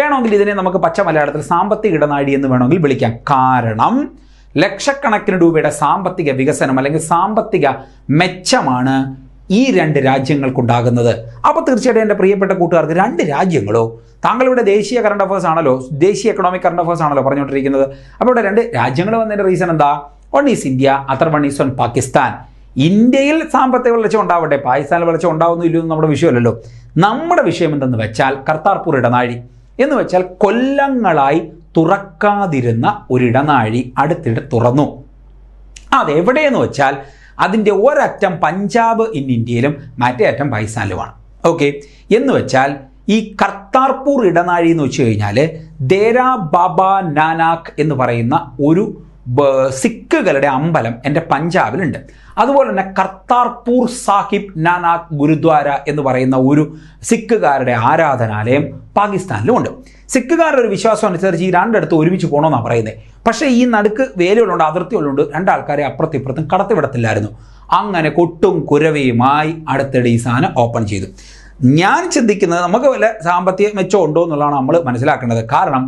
വേണമെങ്കിൽ ഇതിനെ നമുക്ക് പച്ച മലയാളത്തിൽ സാമ്പത്തിക ഇടനാഴി എന്ന് വേണമെങ്കിൽ വിളിക്കാം. കാരണം ലക്ഷക്കണക്കിന് രൂപയുടെ സാമ്പത്തിക വികസനം അല്ലെങ്കിൽ സാമ്പത്തിക മെച്ചമാണ് ഈ രണ്ട് രാജ്യങ്ങൾക്കുണ്ടാകുന്നത്. അപ്പോൾ തീർച്ചയായിട്ടും എൻ്റെ പ്രിയപ്പെട്ട കൂട്ടുകാർക്ക്, രണ്ട് രാജ്യങ്ങളോ, താങ്കളുടെ ദേശീയ കറണ്ട് അഫയേഴ്സ് ആണല്ലോ, ദേശീയ എക്കണോമിക് കറണ്ട് അഫയേഴ്സ് ആണല്ലോ പറഞ്ഞുകൊണ്ടിരിക്കുന്നത്. അപ്പോൾ ഇവിടെ രണ്ട് രാജ്യങ്ങൾ വന്നതിൻ്റെ റീസൺ എന്താ? One is India, other one is on Pakistan. ഇന്ത്യയിൽ സാമ്പത്തിക വളർച്ച ഉണ്ടാവട്ടെ, പാകിസ്ഥാനിൽ വളർച്ച ഉണ്ടാവുന്നില്ലെന്ന് നമ്മുടെ വിഷയമല്ലല്ലോ. നമ്മുടെ വിഷയം എന്തെന്ന് വെച്ചാൽ കർത്താർപൂർ ഇടനാഴി എന്ന് വെച്ചാൽ കൊല്ലങ്ങളായി തുറക്കാതിരുന്ന ഒരു ഇടനാഴി അടുത്തിടെ തുറന്നു. അതെവിടെയെന്ന് വെച്ചാൽ അതിൻ്റെ ഒരറ്റം പഞ്ചാബ് ഇൻ ഇന്ത്യയിലും മറ്റേ അറ്റം പാകിസ്ഥാനിലുമാണ്. ഓക്കെ, എന്ന് വെച്ചാൽ ഈ കർത്താർപൂർ ഇടനാഴി എന്ന് വെച്ച് കഴിഞ്ഞാൽ ദേരാ ബാബാ നാനാക്ക് എന്ന് പറയുന്ന ഒരു സിഖുകളുടെ അമ്പലം എൻ്റെ പഞ്ചാബിലുണ്ട്. അതുപോലെ തന്നെ കർത്താർപൂർ സാഹിബ് നാനാക്ക് ഗുരുദ്വാര എന്ന് പറയുന്ന ഒരു സിഖുകാരുടെ ആരാധനാലയം പാകിസ്ഥാനിലും ഉണ്ട്. സിഖുകാരുടെ ഒരു വിശ്വാസം അനുസരിച്ച് ഈ രണ്ടിടത്ത് ഒരുമിച്ച് പോകണമെന്നാണ് പറയുന്നത്. പക്ഷേ ഈ നടുക്ക് വേലികളുണ്ട്, അതിർത്തികളുണ്ട്, രണ്ടാൾക്കാരെ അപ്പുറത്തും ഇപ്പുറത്തും കടത്തിവിടത്തില്ലായിരുന്നു. അങ്ങനെ കൊട്ടും കുരവയുമായി അടുത്തിടെ ഈ സാധനം ഓപ്പൺ ചെയ്തു. ഞാൻ ചിന്തിക്കുന്നത് നമുക്ക് വല്ല സാമ്പത്തിക മെച്ചം ഉണ്ടോ എന്നുള്ളതാണ് നമ്മൾ മനസ്സിലാക്കേണ്ടത്. കാരണം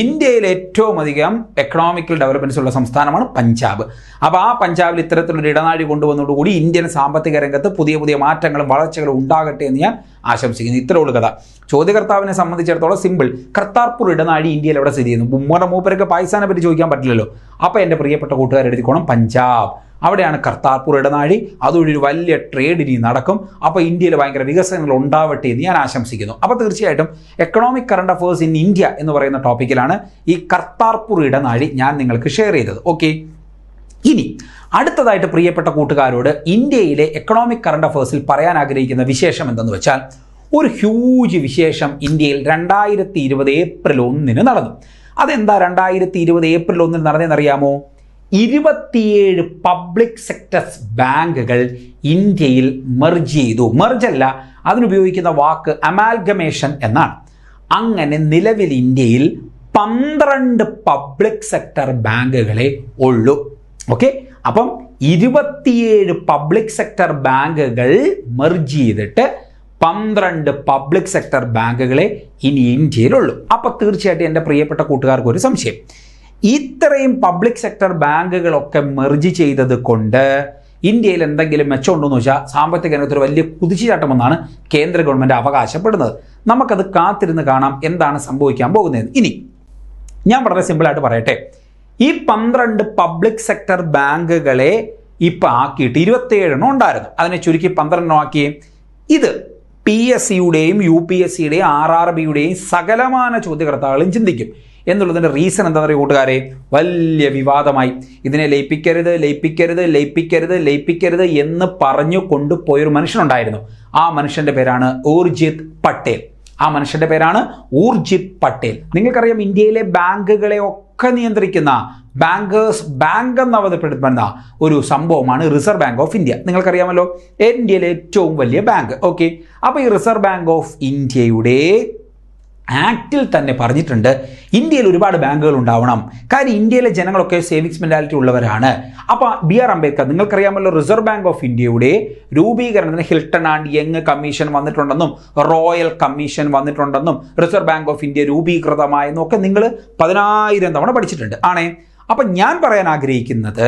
ഇന്ത്യയിൽ ഏറ്റവും അധികം എക്കണോമിക്കൽ ഡെവലപ്മെൻറ്റ്സ് ഉള്ള സംസ്ഥാനമാണ് പഞ്ചാബ്. അപ്പോൾ ആ പഞ്ചാബിൽ ഇത്തരത്തിലൊരു ഇടനാഴി കൊണ്ടുവന്നതോടുകൂടി ഇന്ത്യൻ സാമ്പത്തിക രംഗത്ത് പുതിയ പുതിയ മാറ്റങ്ങളും വളർച്ചകളും ഉണ്ടാകട്ടെ എന്ന് ഞാൻ ആശംസിക്കുന്നു. ഇത്രയേ ഉള്ളൂ കഥ. ചോദ്യകർത്താവിനെ സംബന്ധിച്ചിടത്തോളം സിമ്പിൾ, കർത്താർപൂർ ഇടനാഴി ഇന്ത്യയിൽ എവിടെ സ്ഥിതി ചെയ്യുന്നു? മൂന്നര മൂപ്പരക്ക് പാകിസ്ഥാനെ പറ്റി ചോദിക്കാൻ പറ്റില്ലല്ലോ. അപ്പോൾ എൻ്റെ പ്രിയപ്പെട്ട കൂട്ടുകാരെഴുതിക്കോണം, പഞ്ചാബ്, അവിടെയാണ് കർത്താർപൂർ ഇടനാഴി. അതുവഴി ഒരു വലിയ ട്രേഡ് ഇനി നടക്കും. അപ്പോൾ ഇന്ത്യയിൽ ഭയങ്കര വികസനങ്ങൾ ഉണ്ടാവട്ടെ എന്ന് ഞാൻ ആശംസിക്കുന്നു. അപ്പോൾ തീർച്ചയായിട്ടും economic current affairs in India എന്ന് പറയുന്ന ടോപ്പിക്കിലാണ് ഈ കർത്താർപൂർ ഇടനാഴി ഞാൻ നിങ്ങൾക്ക് ഷെയർ ചെയ്തത്. ഓക്കെ, ഇനി അടുത്തതായിട്ട് പ്രിയപ്പെട്ട കൂട്ടുകാരോട് ഇന്ത്യയിലെ എക്കണോമിക് കറണ്ട് അഫയേഴ്സിൽ പറയാൻ ആഗ്രഹിക്കുന്ന വിശേഷം എന്തെന്ന് വെച്ചാൽ ഒരു ഹ്യൂജ് വിശേഷം ഇന്ത്യയിൽ രണ്ടായിരത്തി ഇരുപത് ഏപ്രിൽ ഒന്നിന് നടന്നു. അതെന്താ രണ്ടായിരത്തി ഇരുപത് ഏപ്രിൽ ഒന്നിന് നടന്നതെന്നറിയാമോ? ഇരുപത്തിയേഴ് പബ്ലിക് സെക്ടർ ബാങ്കുകൾ ഇന്ത്യയിൽ മെർജ് ചെയ്തു. മെർജല്ല, അതിനുപയോഗിക്കുന്ന വാക്ക് അമാൽഗമേഷൻ എന്നാണ്. അങ്ങനെ നിലവിൽ ഇന്ത്യയിൽ പന്ത്രണ്ട് പബ്ലിക് സെക്ടർ ബാങ്കുകളെ ഉള്ളൂ. ഓക്കെ, അപ്പം ഇരുപത്തിയേഴ് പബ്ലിക് സെക്ടർ ബാങ്കുകൾ മെർജ് ചെയ്തിട്ട് പന്ത്രണ്ട് പബ്ലിക് സെക്ടർ ബാങ്കുകളെ ഇനി ഇന്ത്യയിലുള്ളൂ. അപ്പം തീർച്ചയായിട്ടും എൻ്റെ പ്രിയപ്പെട്ട കൂട്ടുകാർക്ക് ഒരു സംശയം, ഇത്രയും പബ്ലിക് സെക്ടർ ബാങ്കുകളൊക്കെ മെർജ് ചെയ്തത് കൊണ്ട് ഇന്ത്യയിൽ എന്തെങ്കിലും മെച്ചമുണ്ടെന്ന് വെച്ചാൽ സാമ്പത്തിക രംഗത്തൊരു വലിയ കുതിച്ചുചാട്ടമെന്നാണ് കേന്ദ്ര ഗവൺമെൻറ് അവകാശപ്പെടുന്നത്. നമുക്കത് കാത്തിരുന്ന് കാണാം എന്താണ് സംഭവിക്കാൻ പോകുന്നത്. ഇനി ഞാൻ വളരെ സിമ്പിളായിട്ട് പറയട്ടെ, ഈ പന്ത്രണ്ട് പബ്ലിക് സെക്ടർ ബാങ്കുകളെ ഇപ്പം ആക്കിയിട്ട് ഇരുപത്തിയേഴെണ്ണം ഉണ്ടായിരുന്നു, അതിനെ ചുരുക്കി പന്ത്രണ്ടെണ്ണം ആക്കി. ഇത് പി എസ് സിയുടെയും യു പി എസ് സിയുടെയും ആർ ആർ ബിയുടെയും സകലമാന ചോദ്യകർത്താക്കളും ചിന്തിക്കും എന്നുള്ളതിൻ്റെ റീസൺ എന്താണെന്ന് അറിയാം കൂട്ടുകാരെ? വലിയ വിവാദമായി ഇതിനെ ലയിപ്പിക്കരുത് ലയിപ്പിക്കരുത് ലയിപ്പിക്കരുത് ലയിപ്പിക്കരുത് എന്ന് പറഞ്ഞു കൊണ്ടുപോയൊരു മനുഷ്യനുണ്ടായിരുന്നു. ആ മനുഷ്യൻ്റെ പേരാണ് ഊർജിത് പട്ടേൽ. ആ മനുഷ്യൻ്റെ പേരാണ് ഊർജിത് പട്ടേൽ. നിങ്ങൾക്കറിയാം, ഇന്ത്യയിലെ ബാങ്കുകളെ ഒക്കെ നിയന്ത്രിക്കുന്ന ബാങ്കേഴ്സ് ബാങ്ക് എന്ന് അവതപ്പെടുത്തുന്ന ഒരു സംഭവമാണ് റിസർവ് ബാങ്ക് ഓഫ് ഇന്ത്യ. നിങ്ങൾക്കറിയാമല്ലോ ഇന്ത്യയിലെ ഏറ്റവും വലിയ ബാങ്ക്. ഓക്കെ, അപ്പോൾ ഈ റിസർവ് ബാങ്ക് ഓഫ് ഇന്ത്യയുടെ ആക്ടിൽ തന്നെ പറഞ്ഞിട്ടുണ്ട് ഇന്ത്യയിൽ ഒരുപാട് ബാങ്കുകൾ ഉണ്ടാവണം, കാര്യം ഇന്ത്യയിലെ ജനങ്ങളൊക്കെ സേവിങ്സ് മെൻറ്റാലിറ്റി ഉള്ളവരാണ്. അപ്പോൾ ബി ആർ അംബേദ്കർ, നിങ്ങൾക്കറിയാമല്ലോ റിസർവ് ബാങ്ക് ഓഫ് ഇന്ത്യയുടെ രൂപീകരണത്തിന് ഹിൽട്ടൺ ആൻഡ് യങ് കമ്മീഷൻ വന്നിട്ടുണ്ടെന്നും റോയൽ കമ്മീഷൻ വന്നിട്ടുണ്ടെന്നും റിസർവ് ബാങ്ക് ഓഫ് ഇന്ത്യ രൂപീകൃതമായെന്നും ഒക്കെ നിങ്ങൾ പതിനായിരം തവണ പഠിച്ചിട്ടുണ്ട് ആണേ. അപ്പം ഞാൻ പറയാൻ ആഗ്രഹിക്കുന്നത്,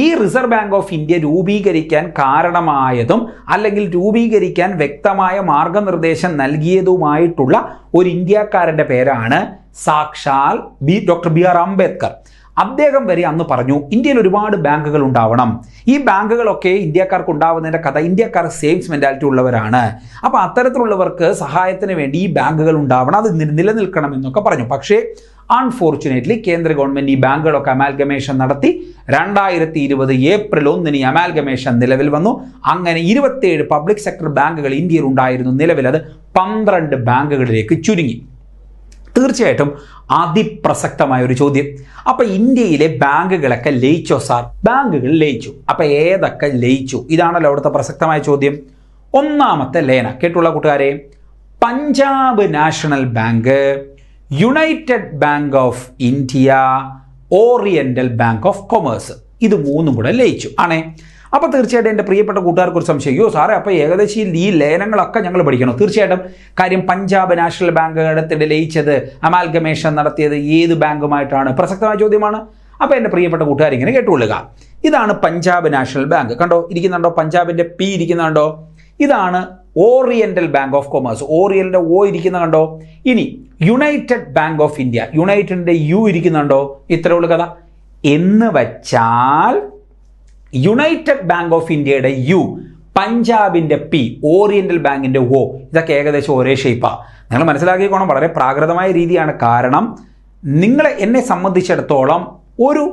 ഈ റിസർവ് ബാങ്ക് ഓഫ് ഇന്ത്യ രൂപീകരിക്കാൻ കാരണമായതും അല്ലെങ്കിൽ രൂപീകരിക്കാൻ വ്യക്തമായ മാർഗനിർദ്ദേശം നൽകിയതുമായിട്ടുള്ള ഒരു ഇന്ത്യക്കാരൻ്റെ പേരാണ് സാക്ഷാൽ B doctor B R Ambedkar. അദ്ദേഹം വരെ അന്ന് പറഞ്ഞു ഇന്ത്യയിൽ ഒരുപാട് ബാങ്കുകൾ ഉണ്ടാവണം, ഈ ബാങ്കുകളൊക്കെ ഇന്ത്യക്കാർക്ക് ഉണ്ടാവുന്നതിൻ്റെ കഥ, ഇന്ത്യക്കാർ സേവിങ്സ് മെൻറ്റാലിറ്റി ഉള്ളവരാണ്, അപ്പോൾ അത്തരത്തിലുള്ളവർക്ക് സഹായത്തിന് വേണ്ടി ഈ ബാങ്കുകൾ ഉണ്ടാവണം, അത് നിലനിൽക്കണം എന്നൊക്കെ പറഞ്ഞു. പക്ഷേ അൺഫോർച്യുനേറ്റ്ലി കേന്ദ്ര ഗവൺമെൻറ് ഈ ബാങ്കുകളൊക്കെ അമാൽഗമേഷൻ നടത്തി. രണ്ടായിരത്തി ഇരുപത് ഏപ്രിൽ ഒന്നിന് ഈ അമാൽഗമേഷൻ നിലവിൽ വന്നു. അങ്ങനെ ഇരുപത്തിയേഴ് പബ്ലിക് സെക്ടർ ബാങ്കുകൾ ഇന്ത്യയിൽ ഉണ്ടായിരുന്നു. നിലവിൽ അത് പന്ത്രണ്ട് ബാങ്കുകളിലേക്ക് ചുരുങ്ങി. തീർച്ചയായിട്ടും അതിപ്രസക്തമായ ഒരു ചോദ്യം. അപ്പം ഇന്ത്യയിലെ ബാങ്കുകളൊക്കെ ലയിച്ചോ സാർ? ബാങ്കുകൾ ലയിച്ചു. അപ്പം ഏതൊക്കെ ലയിച്ചു? ഇതാണല്ലോ അവിടുത്തെ പ്രസക്തമായ ചോദ്യം. ഒന്നാമത്തെ ലയന കേട്ടുള്ള കൂട്ടുകാരെ, Punjab national bank, United bank of India, oriental bank of commerce, ഇത് മൂന്നും കൂടെ ലയിച്ചു ആണേ. അപ്പോൾ തീർച്ചയായിട്ടും എൻ്റെ പ്രിയപ്പെട്ട കൂട്ടുകാർക്ക് ഒരു സംശയം, അയ്യോ സാറേ അപ്പോൾ ഏകദേശം ഈ ലയനങ്ങളൊക്കെ ഞങ്ങൾ പഠിക്കണം. തീർച്ചയായിട്ടും. കാര്യം പഞ്ചാബ് നാഷണൽ ബാങ്ക് അടുത്തിടെ ലയിച്ചത്, അമാൽഗമേഷൻ നടത്തിയത് ഏത് ബാങ്കുമായിട്ടാണ്? പ്രസക്തമായ ചോദ്യമാണ്. അപ്പോൾ എൻ്റെ പ്രിയപ്പെട്ട കൂട്ടുകാർ ഇങ്ങനെ കേട്ടുകൊള്ളുക. ഇതാണ് പഞ്ചാബ് നാഷണൽ ബാങ്ക്. കണ്ടോ, ഇരിക്കുന്നുണ്ടോ? പഞ്ചാബിൻ്റെ പി ഇരിക്കുന്നുണ്ടോ? ഇതാണ് ഓറിയൻ്റൽ ബാങ്ക് ഓഫ് കൊമേഴ്സ്, ഓറിയൻ്റെ ഓ ഇരിക്കുന്ന കണ്ടോ. ഇനി യുണൈറ്റഡ് ബാങ്ക് ഓഫ് ഇന്ത്യ, യുണൈറ്റഡിൻ്റെ യു ഇരിക്കുന്നുണ്ടോ? ഇത്രയേ ഉള്ളൂ കഥ. എന്ന് വച്ചാൽ യുണൈറ്റഡ് ബാങ്ക് ഓഫ് ഇന്ത്യയുടെ യു, പഞ്ചാബിൻ്റെ പി, ഓറിയൻ്റൽ ബാങ്കിൻ്റെ ഒ, ഇതൊക്കെ ഏകദേശം ഒരേ ഷേപ്പാണ്. നിങ്ങൾ മനസ്സിലാക്കിക്കോണം, വളരെ പ്രാകൃതമായ രീതിയാണ്. കാരണം നിങ്ങളെ എന്നെ സംബന്ധിച്ചിടത്തോളം ഒരു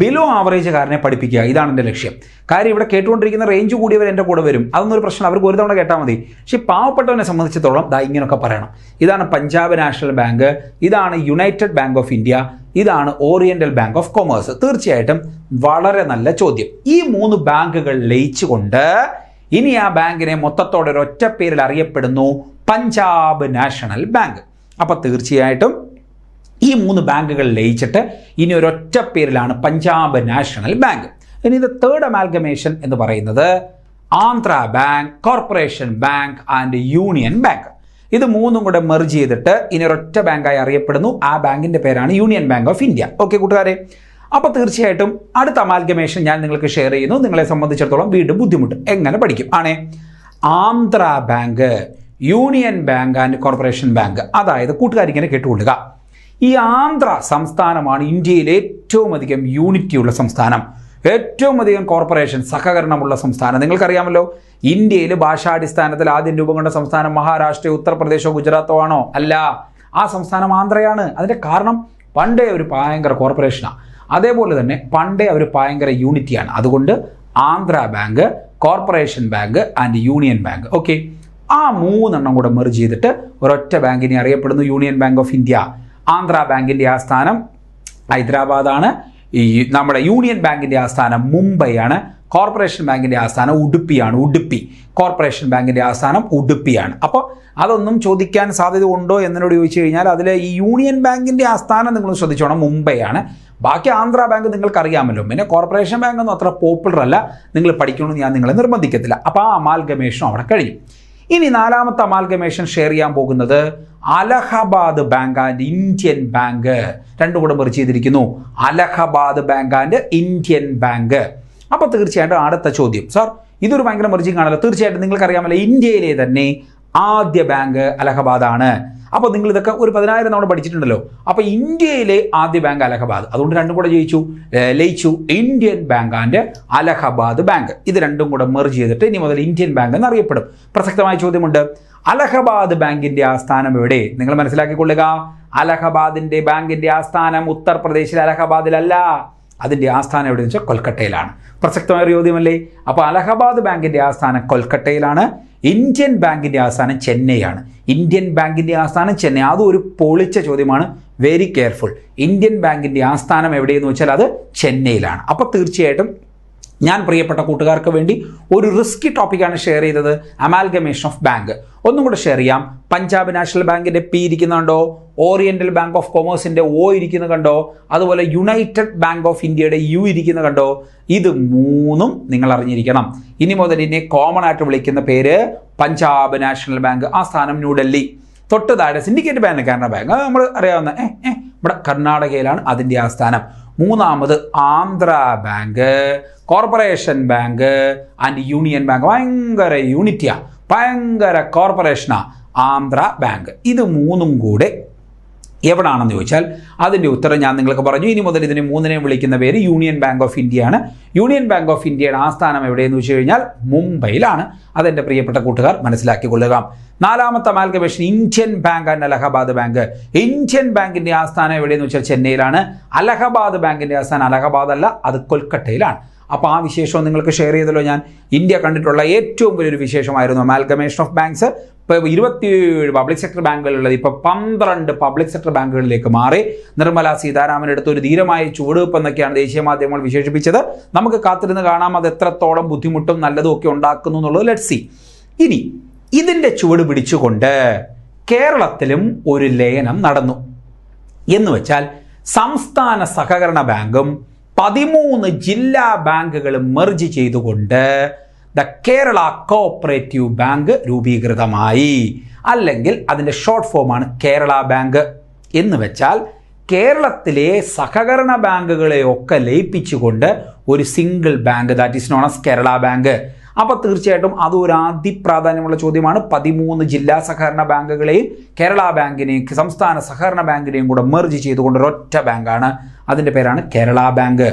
ബിലോ ആവറേജുകാരനെ പഠിപ്പിക്കുക, ഇതാണ് എൻ്റെ ലക്ഷ്യം. കാര്യം ഇവിടെ കേട്ടുകൊണ്ടിരിക്കുന്ന റേഞ്ച് കൂടിയവർ എൻ്റെ കൂടെ വരും, അതൊന്നൊരു പ്രശ്നം, അവർക്ക് ഒരു തവണ കേട്ടാൽ മതി. പക്ഷേ പാവപ്പെട്ടവനെ സംബന്ധിച്ചിടത്തോളം ദാ ഇങ്ങനെയൊക്കെ പറയണം. ഇതാണ് പഞ്ചാബ് നാഷണൽ ബാങ്ക്, ഇതാണ് യുണൈറ്റഡ് ബാങ്ക് ഓഫ് ഇന്ത്യ, ഇതാണ് ഓറിയൻ്റൽ ബാങ്ക് ഓഫ് കൊമേഴ്സ്. തീർച്ചയായിട്ടും വളരെ നല്ല ചോദ്യം. ഈ മൂന്ന് ബാങ്കുകൾ ലയിച്ചുകൊണ്ട് ഇനി ആ ബാങ്കിനെ മൊത്തത്തോടെ ഒരൊറ്റ പേരിൽ അറിയപ്പെടുന്നു, പഞ്ചാബ് നാഷണൽ ബാങ്ക്. അപ്പോൾ തീർച്ചയായിട്ടും ഈ മൂന്ന് ബാങ്കുകൾ ലയിച്ചിട്ട് ഇനി ഒരൊറ്റ പേരിലാണ് പഞ്ചാബ് നാഷണൽ ബാങ്ക്. ഇനി ഇത് തേർഡ് അമാൽഗമേഷൻ എന്ന് പറയുന്നത് Andhra bank, corporation bank and union bank. ഇത് മൂന്നും കൂടെ മെർജ് ചെയ്തിട്ട് ഇനി ഒരൊറ്റ ബാങ്കായി അറിയപ്പെടുന്നു. ആ ബാങ്കിൻ്റെ പേരാണ് union bank of India. Okay കൂട്ടുകാരെ, അപ്പോൾ തീർച്ചയായിട്ടും അടുത്ത അമാൽഗമേഷൻ ഞാൻ നിങ്ങൾക്ക് ഷെയർ ചെയ്യുന്നു. നിങ്ങളെ സംബന്ധിച്ചിടത്തോളം വീണ്ടും ബുദ്ധിമുട്ട്, എങ്ങനെ പഠിക്കും ആണേ. Andhra bank, union bank and corporation bank. അതായത് കൂട്ടുകാർ ഇങ്ങനെ കേട്ടുകൊള്ളുക, ഈ ആന്ധ്ര സംസ്ഥാനമാണ് ഇന്ത്യയിൽ ഏറ്റവും അധികം യൂണിറ്റിയുള്ള സംസ്ഥാനം, ഏറ്റവും അധികം കോർപ്പറേഷൻ സഹകരണമുള്ള സംസ്ഥാനം. നിങ്ങൾക്കറിയാമല്ലോ ഇന്ത്യയിൽ ഭാഷാടിസ്ഥാനത്തിൽ ആദ്യം രൂപം കൊണ്ട സംസ്ഥാനം മഹാരാഷ്ട്രയോ ഉത്തർപ്രദേശോ ഗുജറാത്തോ ആണോ? അല്ല, ആ സംസ്ഥാനം ആന്ധ്രയാണ്. അതിൻ്റെ കാരണം പണ്ടേ ഒരു ഭയങ്കര കോർപ്പറേഷനാണ്, അതേപോലെ തന്നെ പണ്ടേ അവർ ഭയങ്കര യൂണിറ്റിയാണ്. അതുകൊണ്ട് Andhra bank, corporation bank and union bank. Okay, ആ മൂന്നെണ്ണം കൂടെ മെർജ് ചെയ്തിട്ട് ഒരൊറ്റ ബാങ്കിനെ അറിയപ്പെടുന്നു, union bank of India. Andhra ബാങ്കിൻ്റെ ആസ്ഥാനം ഹൈദരാബാദാണ്, ഈ നമ്മുടെ യൂണിയൻ ബാങ്കിൻ്റെ ആസ്ഥാനം മുംബൈ ആണ്, കോർപ്പറേഷൻ ബാങ്കിൻ്റെ ആസ്ഥാനം ഉഡുപ്പിയാണ്, ഉഡുപ്പി. കോർപ്പറേഷൻ ബാങ്കിൻ്റെ ആസ്ഥാനം ഉഡുപ്പിയാണ്. അപ്പോൾ അതൊന്നും ചോദിക്കാൻ സാധ്യത ഉണ്ടോ എന്നോട് ചോദിച്ചു കഴിഞ്ഞാൽ, അതിൽ ഈ യൂണിയൻ ബാങ്കിൻ്റെ ആസ്ഥാനം നിങ്ങൾ ശ്രദ്ധിച്ചോണം, മുംബൈ ആണ്. ബാക്കി ആന്ധ്ര ബാങ്ക് നിങ്ങൾക്കറിയാമല്ലോ. പിന്നെ കോർപ്പറേഷൻ ബാങ്ക് ഒന്നും അത്ര പോപ്പുലർ അല്ല, നിങ്ങൾ പഠിക്കണമെന്ന് ഞാൻ നിങ്ങളെ നിർബന്ധിക്കത്തില്ല. അപ്പോൾ ആ അമാൽഗമേഷൻ അവിടെ കഴിഞ്ഞു. ഇനി നാലാമത്തെ അമാൽഗമേഷൻ ഷെയർ ചെയ്യാൻ പോകുന്നത് Allahabad bank and Indian bank. രണ്ടും കൂടെ മെർജ് ചെയ്തിരിക്കുന്നു, Allahabad bank and Indian bank. അപ്പോൾ തീർച്ചയായിട്ടും അടുത്ത ചോദ്യം, സാർ ഇതൊരു ഭയങ്കര മെർജിങ് ആണല്ലോ. തീർച്ചയായിട്ടും നിങ്ങൾക്കറിയാമല്ലോ ഇന്ത്യയിലെ തന്നെ ആദ്യ ബാങ്ക് അലഹബാദാണ്. അപ്പോൾ നിങ്ങൾ ഇതൊക്കെ ഒരു പതിനായിരം തവണ പഠിച്ചിട്ടുണ്ടല്ലോ. അപ്പോൾ ഇന്ത്യയിലെ ആദ്യ ബാങ്ക് അലഹബാദ്, അതുകൊണ്ട് രണ്ടും കൂടെ ജയിച്ചു ലയിച്ചു, Indian bank and Allahabad bank. ഇത് രണ്ടും കൂടെ മെർജ് ചെയ്തിട്ട് ഇനി മുതൽ ഇന്ത്യൻ ബാങ്ക് എന്നറിയപ്പെടും. പ്രസക്തമായ ചോദ്യമുണ്ട്, അലഹബാദ് ബാങ്കിൻ്റെ ആസ്ഥാനം എവിടെ? നിങ്ങൾ മനസ്സിലാക്കിക്കൊള്ളുക, അലഹബാദിൻ്റെ ബാങ്കിൻ്റെ ആസ്ഥാനം ഉത്തർപ്രദേശിൽ അലഹബാദിലല്ല, അതിൻ്റെ ആസ്ഥാനം എവിടെയെന്ന് വെച്ചാൽ കൊൽക്കട്ടയിലാണ്. പ്രസക്തമായ ഒരു ചോദ്യമല്ലേ. അപ്പോൾ അലഹബാദ് ബാങ്കിൻ്റെ ആസ്ഥാനം കൊൽക്കട്ടയിലാണ്, ഇന്ത്യൻ ബാങ്കിൻ്റെ ആസ്ഥാനം ചെന്നൈയാണ്. ഇന്ത്യൻ ബാങ്കിൻ്റെ ആസ്ഥാനം ചെന്നൈ, അതും ഒരു പൊളിച്ച ചോദ്യമാണ്, വെരി കെയർഫുൾ. ഇന്ത്യൻ ബാങ്കിൻ്റെ ആസ്ഥാനം എവിടെയെന്ന് വെച്ചാൽ അത് ചെന്നൈയിലാണ്. അപ്പോൾ തീർച്ചയായിട്ടും ഞാൻ പ്രിയപ്പെട്ട കൂട്ടുകാർക്ക് വേണ്ടി ഒരു റിസ്കി ടോപ്പിക്കാണ് ഷെയർ ചെയ്തത്, അമാൽഗമേഷൻ ഓഫ് ബാങ്ക്. ഒന്നും കൂടെ ഷെയർ ചെയ്യാം, പഞ്ചാബ് നാഷണൽ ബാങ്കിൻ്റെ പി ഇരിക്കുന്നുണ്ടോ, ഓറിയൻ്റൽ ബാങ്ക് ഓഫ് കൊമേഴ്സിൻ്റെ ഒ ഇരിക്കുന്ന കണ്ടോ, അതുപോലെ യുണൈറ്റഡ് ബാങ്ക് ഓഫ് ഇന്ത്യയുടെ യു ഇരിക്കുന്ന കണ്ടോ. ഇത് മൂന്നും നിങ്ങൾ അറിഞ്ഞിരിക്കണം. ഇനി മുതൽ ഇതിനെ കോമൺ ആയിട്ട് വിളിക്കുന്ന പേര് പഞ്ചാബ് നാഷണൽ ബാങ്ക്, ആസ്ഥാനം ന്യൂഡൽഹി. തൊട്ട് താഴെ സിൻഡിക്കേറ്റ് ബാങ്ക്, കാനറ ബാങ്ക്, നമ്മൾ അറിയാവുന്ന ഏ നമ്മുടെ കർണാടകയിലാണ് അതിൻ്റെ ആസ്ഥാനം. മൂന്നാമത് Andhra bank, corporation bank and union bank. ഭയങ്കര യൂണിറ്റിയാ, ഭയങ്കര കോർപ്പറേഷനാ ആന്ധ്ര ബാങ്ക്. ഇത് മൂന്നും കൂടെ എവിടാണെന്ന് ചോദിച്ചാൽ അതിൻ്റെ ഉത്തരം ഞാൻ നിങ്ങൾക്ക് പറഞ്ഞു. ഇനി മുതൽ ഇതിന് മൂന്നിനെയും വിളിക്കുന്ന പേര് യൂണിയൻ ബാങ്ക് ഓഫ് ഇന്ത്യയാണ്. യൂണിയൻ ബാങ്ക് ഓഫ് ഇന്ത്യയുടെ ആസ്ഥാനം എവിടെയെന്ന് വെച്ച് കഴിഞ്ഞാൽ മുംബൈയിലാണ്. അതെൻ്റെ പ്രിയപ്പെട്ട കൂട്ടുകാർ മനസ്സിലാക്കിക്കൊള്ളുക. നാലാമത്തെ amalgamation Indian bank and Allahabad bank. Indian ബാങ്കിൻ്റെ ആസ്ഥാനം എവിടെയെന്ന് വെച്ചാൽ ചെന്നൈയിലാണ്. അലഹബാദ് ബാങ്കിൻ്റെ ആസ്ഥാനം അലഹബാദ് അല്ല, അത് കൊൽക്കട്ടയിലാണ്. അപ്പോൾ ആ വിശേഷം നിങ്ങൾക്ക് ഷെയർ ചെയ്തല്ലോ. ഞാൻ ഇന്ത്യ കണ്ടിട്ടുള്ള ഏറ്റവും വലിയൊരു വിശേഷമായിരുന്നു അമാൽഗമേഷൻ ഓഫ് ബാങ്ക്സ്. ഇപ്പോൾ ഇരുപത്തിയേഴ് പബ്ലിക് സെക്ടർ ബാങ്കുകളുള്ളത് ഇപ്പോൾ പന്ത്രണ്ട് പബ്ലിക് സെക്ടർ ബാങ്കുകളിലേക്ക് മാറി. നിർമ്മല സീതാരാമൻ എടുത്ത ഒരു ധീരമായ ചുവടുവെപ്പ് എന്നൊക്കെയാണ് ദേശീയ മാധ്യമങ്ങൾ വിശേഷിപ്പിച്ചത്. നമുക്ക് കാത്തിരുന്ന് കാണാം അത് എത്രത്തോളം ബുദ്ധിമുട്ടും നല്ലതും ഒക്കെ ഉണ്ടാക്കുന്നു എന്നുള്ളത്. Let's see. ഇനി ഇതിൻ്റെ ചുവട് പിടിച്ചുകൊണ്ട് കേരളത്തിലും ഒരു ലയനം നടന്നു. എന്ന് വെച്ചാൽ സംസ്ഥാന സഹകരണ ബാങ്കും പതിമൂന്ന് ജില്ലാ ബാങ്കുകളും മെർജ് ചെയ്തുകൊണ്ട് ദ കേരള കോപ്പറേറ്റീവ് ബാങ്ക് രൂപീകൃതമായി. അല്ലെങ്കിൽ അതിൻ്റെ ഷോർട്ട് ഫോമാണ് കേരള ബാങ്ക്. എന്ന് വെച്ചാൽ കേരളത്തിലെ സഹകരണ ബാങ്കുകളെയൊക്കെ ലയിപ്പിച്ചുകൊണ്ട് ഒരു single bank, that is known as Kerala bank. അപ്പോൾ തീർച്ചയായിട്ടും അതൊരു അതിപ്രാധാന്യമുള്ള ചോദ്യമാണ്. പതിമൂന്ന് ജില്ലാ സഹകരണ ബാങ്കുകളെയും കേരള ബാങ്കിനെയും സംസ്ഥാന സഹകരണ ബാങ്കിനെയും കൂടെ മെർജ് ചെയ്തുകൊണ്ട് ഒരൊറ്റ ബാങ്കാണ്. അതിൻ്റെ പേരാണ് കേരള ബാങ്ക്.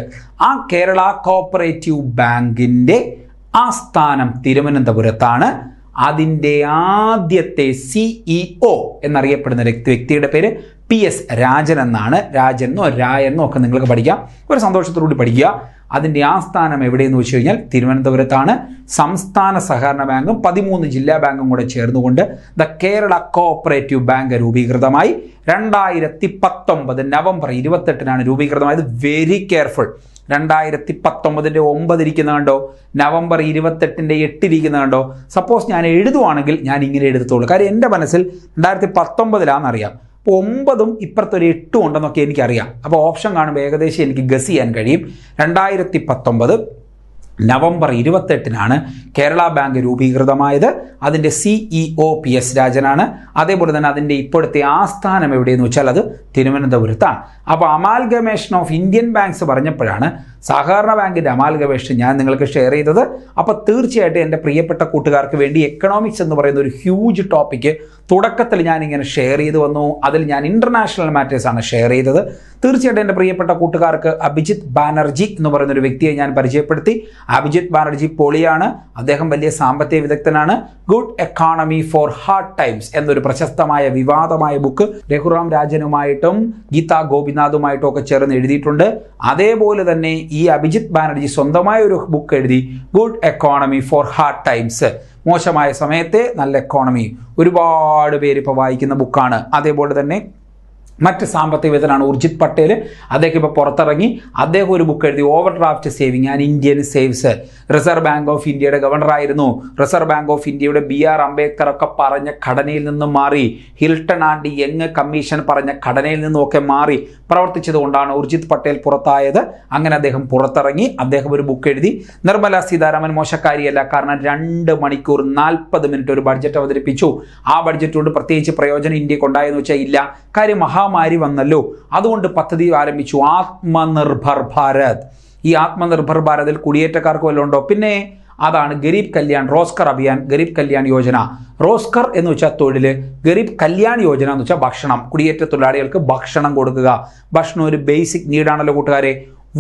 ആ കേരള കോപ്പറേറ്റീവ് ബാങ്കിൻ്റെ ആസ്ഥാനം തിരുവനന്തപുരത്താണ്. അതിൻ്റെ ആദ്യത്തെ സിഇഒ എന്നറിയപ്പെടുന്ന വ്യക്തിയുടെ പേര് പി എസ് രാജൻ എന്നാണ്. രാജനോ രായെന്നോ ഒക്കെ നിങ്ങൾക്ക് പഠിക്കാം, ഒരു സന്തോഷത്തോടുകൂടി പഠിക്കുക. അതിൻ്റെ ആസ്ഥാനം എവിടെയെന്ന് വെച്ച് കഴിഞ്ഞാൽ തിരുവനന്തപുരത്താണ്. സംസ്ഥാന സഹകരണ ബാങ്കും പതിമൂന്ന് ജില്ലാ ബാങ്കും കൂടെ ചേർന്നുകൊണ്ട് ദ കേരള കോഓപ്പറേറ്റീവ് ബാങ്ക് രൂപീകൃതമായി. രണ്ടായിരത്തി പത്തൊമ്പത് നവംബർ ഇരുപത്തെട്ടിനാണ് രൂപീകൃതമായത്. Very careful. രണ്ടായിരത്തി പത്തൊമ്പതിൻ്റെ ഒമ്പതിരിക്കുന്ന കണ്ടോ, നവംബർ ഇരുപത്തെട്ടിൻ്റെ എട്ടിരിക്കുന്ന കണ്ടോ. സപ്പോസ് ഞാൻ എഴുതുവാണെങ്കിൽ ഞാൻ ഇങ്ങനെ എഴുതത്തുള്ളൂ, കാര്യം എൻ്റെ മനസ്സിൽ രണ്ടായിരത്തി പത്തൊമ്പതിലാണെന്നറിയാം. അപ്പോൾ ഒമ്പതും ഇപ്പുറത്തൊരു എട്ടും ഉണ്ടെന്നൊക്കെ എനിക്കറിയാം. അപ്പോൾ ഓപ്ഷൻ കാണുമ്പോൾ ഏകദേശം എനിക്ക് ഗസ് ചെയ്യാൻ കഴിയും. രണ്ടായിരത്തി പത്തൊമ്പത് നവംബർ ഇരുപത്തെട്ടിനാണ് കേരള ബാങ്ക് രൂപീകൃതമായത്. അതിൻ്റെ സിഇഒ പി എസ് രാജനാണ്. അതേപോലെ തന്നെ അതിൻ്റെ ഇപ്പോഴത്തെ ആസ്ഥാനം എവിടെയെന്ന് വെച്ചാൽ അത് തിരുവനന്തപുരത്താണ്. അപ്പോൾ അമാൽഗമേഷൻ ഓഫ് ഇന്ത്യൻ ബാങ്ക്സ് പറഞ്ഞപ്പോഴാണ് സഹകരണ ബാങ്കിൻ്റെ അമാൽഗമേഷൻ ഞാൻ നിങ്ങൾക്ക് ഷെയർ ചെയ്തത്. അപ്പോൾ തീർച്ചയായിട്ടും എൻ്റെ പ്രിയപ്പെട്ട കൂട്ടുകാർക്ക് വേണ്ടി എക്കണോമിക്സ് എന്ന് പറയുന്ന ഒരു ഹ്യൂജ് ടോപ്പിക്ക് തുടക്കത്തിൽ ഞാനിങ്ങനെ ഷെയർ ചെയ്ത് വന്നു. അതിൽ ഞാൻ ഇൻ്റർനാഷണൽ മാറ്റേഴ്സാണ് ഷെയർ ചെയ്തത്. തീർച്ചയായിട്ടും എൻ്റെ പ്രിയപ്പെട്ട കൂട്ടുകാർക്ക് അഭിജിത്ത് ബാനർജി എന്ന് പറയുന്നൊരു വ്യക്തിയെ ഞാൻ പരിചയപ്പെടുത്തി. അഭിജിത്ത് ബാനർജി പൊളിയാണ്. അദ്ദേഹം വലിയ സാമ്പത്തിക വിദഗ്ധനാണ്. Good economy for hard times എന്നൊരു പ്രശസ്തമായ വിവാദമായ ബുക്ക് രഘുറാം രാജനുമായിട്ടും ഗീതാ ഗോപിനാഥുമായിട്ടും ഒക്കെ ചേർന്ന് എഴുതിയിട്ടുണ്ട്. അതേപോലെ തന്നെ ഈ അഭിജിത്ത് ബാനർജി സ്വന്തമായ ഒരു ബുക്ക് എഴുതി, good economy for hard times, മോശമായ സമയത്തെ നല്ല എക്കോണമി. ഒരുപാട് പേര് ഇപ്പോൾ വായിക്കുന്ന ബുക്കാണ്. അതേപോലെ തന്നെ മറ്റ് സാമ്പത്തിക വിദഗ്ധനാണ് ഉർജിത് പട്ടേൽ. അദ്ദേഹം ഇപ്പോൾ പുറത്തിറങ്ങി. അദ്ദേഹം ഒരു ബുക്ക് എഴുതി, over draft saving and Indian saves. Reserve bank of ഇന്ത്യയുടെ ഗവർണറായിരുന്നു. റിസർവ് ബാങ്ക് ഓഫ് ഇന്ത്യയുടെ ബി ആർ അംബേദ്കർ ഒക്കെ പറഞ്ഞ ഘടനയിൽ നിന്നും മാറി, ഹിൽട്ടൺ ആൻഡ് യങ് കമ്മീഷൻ പറഞ്ഞ ഘടനയിൽ നിന്നും ഒക്കെ മാറി പ്രവർത്തിച്ചത് കൊണ്ടാണ് ഉർജിത് പട്ടേൽ പുറത്തായത്. അങ്ങനെ അദ്ദേഹം പുറത്തിറങ്ങി. അദ്ദേഹം ഒരു ബുക്ക് എഴുതി. നിർമ്മല സീതാരാമൻ മോശക്കാരിയല്ല, കാരണം രണ്ട് മണിക്കൂർ നാൽപ്പത് മിനിറ്റ് ഒരു ബഡ്ജറ്റ് അവതരിപ്പിച്ചു. ആ ബഡ്ജറ്റ് കൊണ്ട് പ്രത്യേകിച്ച് പ്രയോജനം ഇന്ത്യക്കുണ്ടായെന്ന് വെച്ചാൽ ഇല്ല. കാര്യം മഹാ മാരി വന്നല്ലോ, അതുകൊണ്ട് പദ്ധതി ആരംഭിച്ചു, ആത്മനിർഭർ ഭാരത്. ഈ ആത്മനിർഭർ ഭാരതിൽ കുടിയേറ്റക്കാർക്ക് വല്ലതും ഉണ്ടോ? പിന്നെ അതാണ് ഗരീബ് കല്യാൺ, റോസ്കർ അഭിയാൻ, ഗരീബ് കല്യാൺ യോജന. റോസ്കർ എന്ന് വെച്ചാൽ തൊഴിൽ, ഗരീബ് കല്യാൺ യോജന എന്ന് വെച്ചാൽ ഭക്ഷണം. കുടിയേറ്റ തൊഴിലാളികൾക്ക് ഭക്ഷണം കൊടുക്കുക. ഭക്ഷണം ഒരു ബേസിക് നീഡാണല്ലോ കൂട്ടുകാരെ.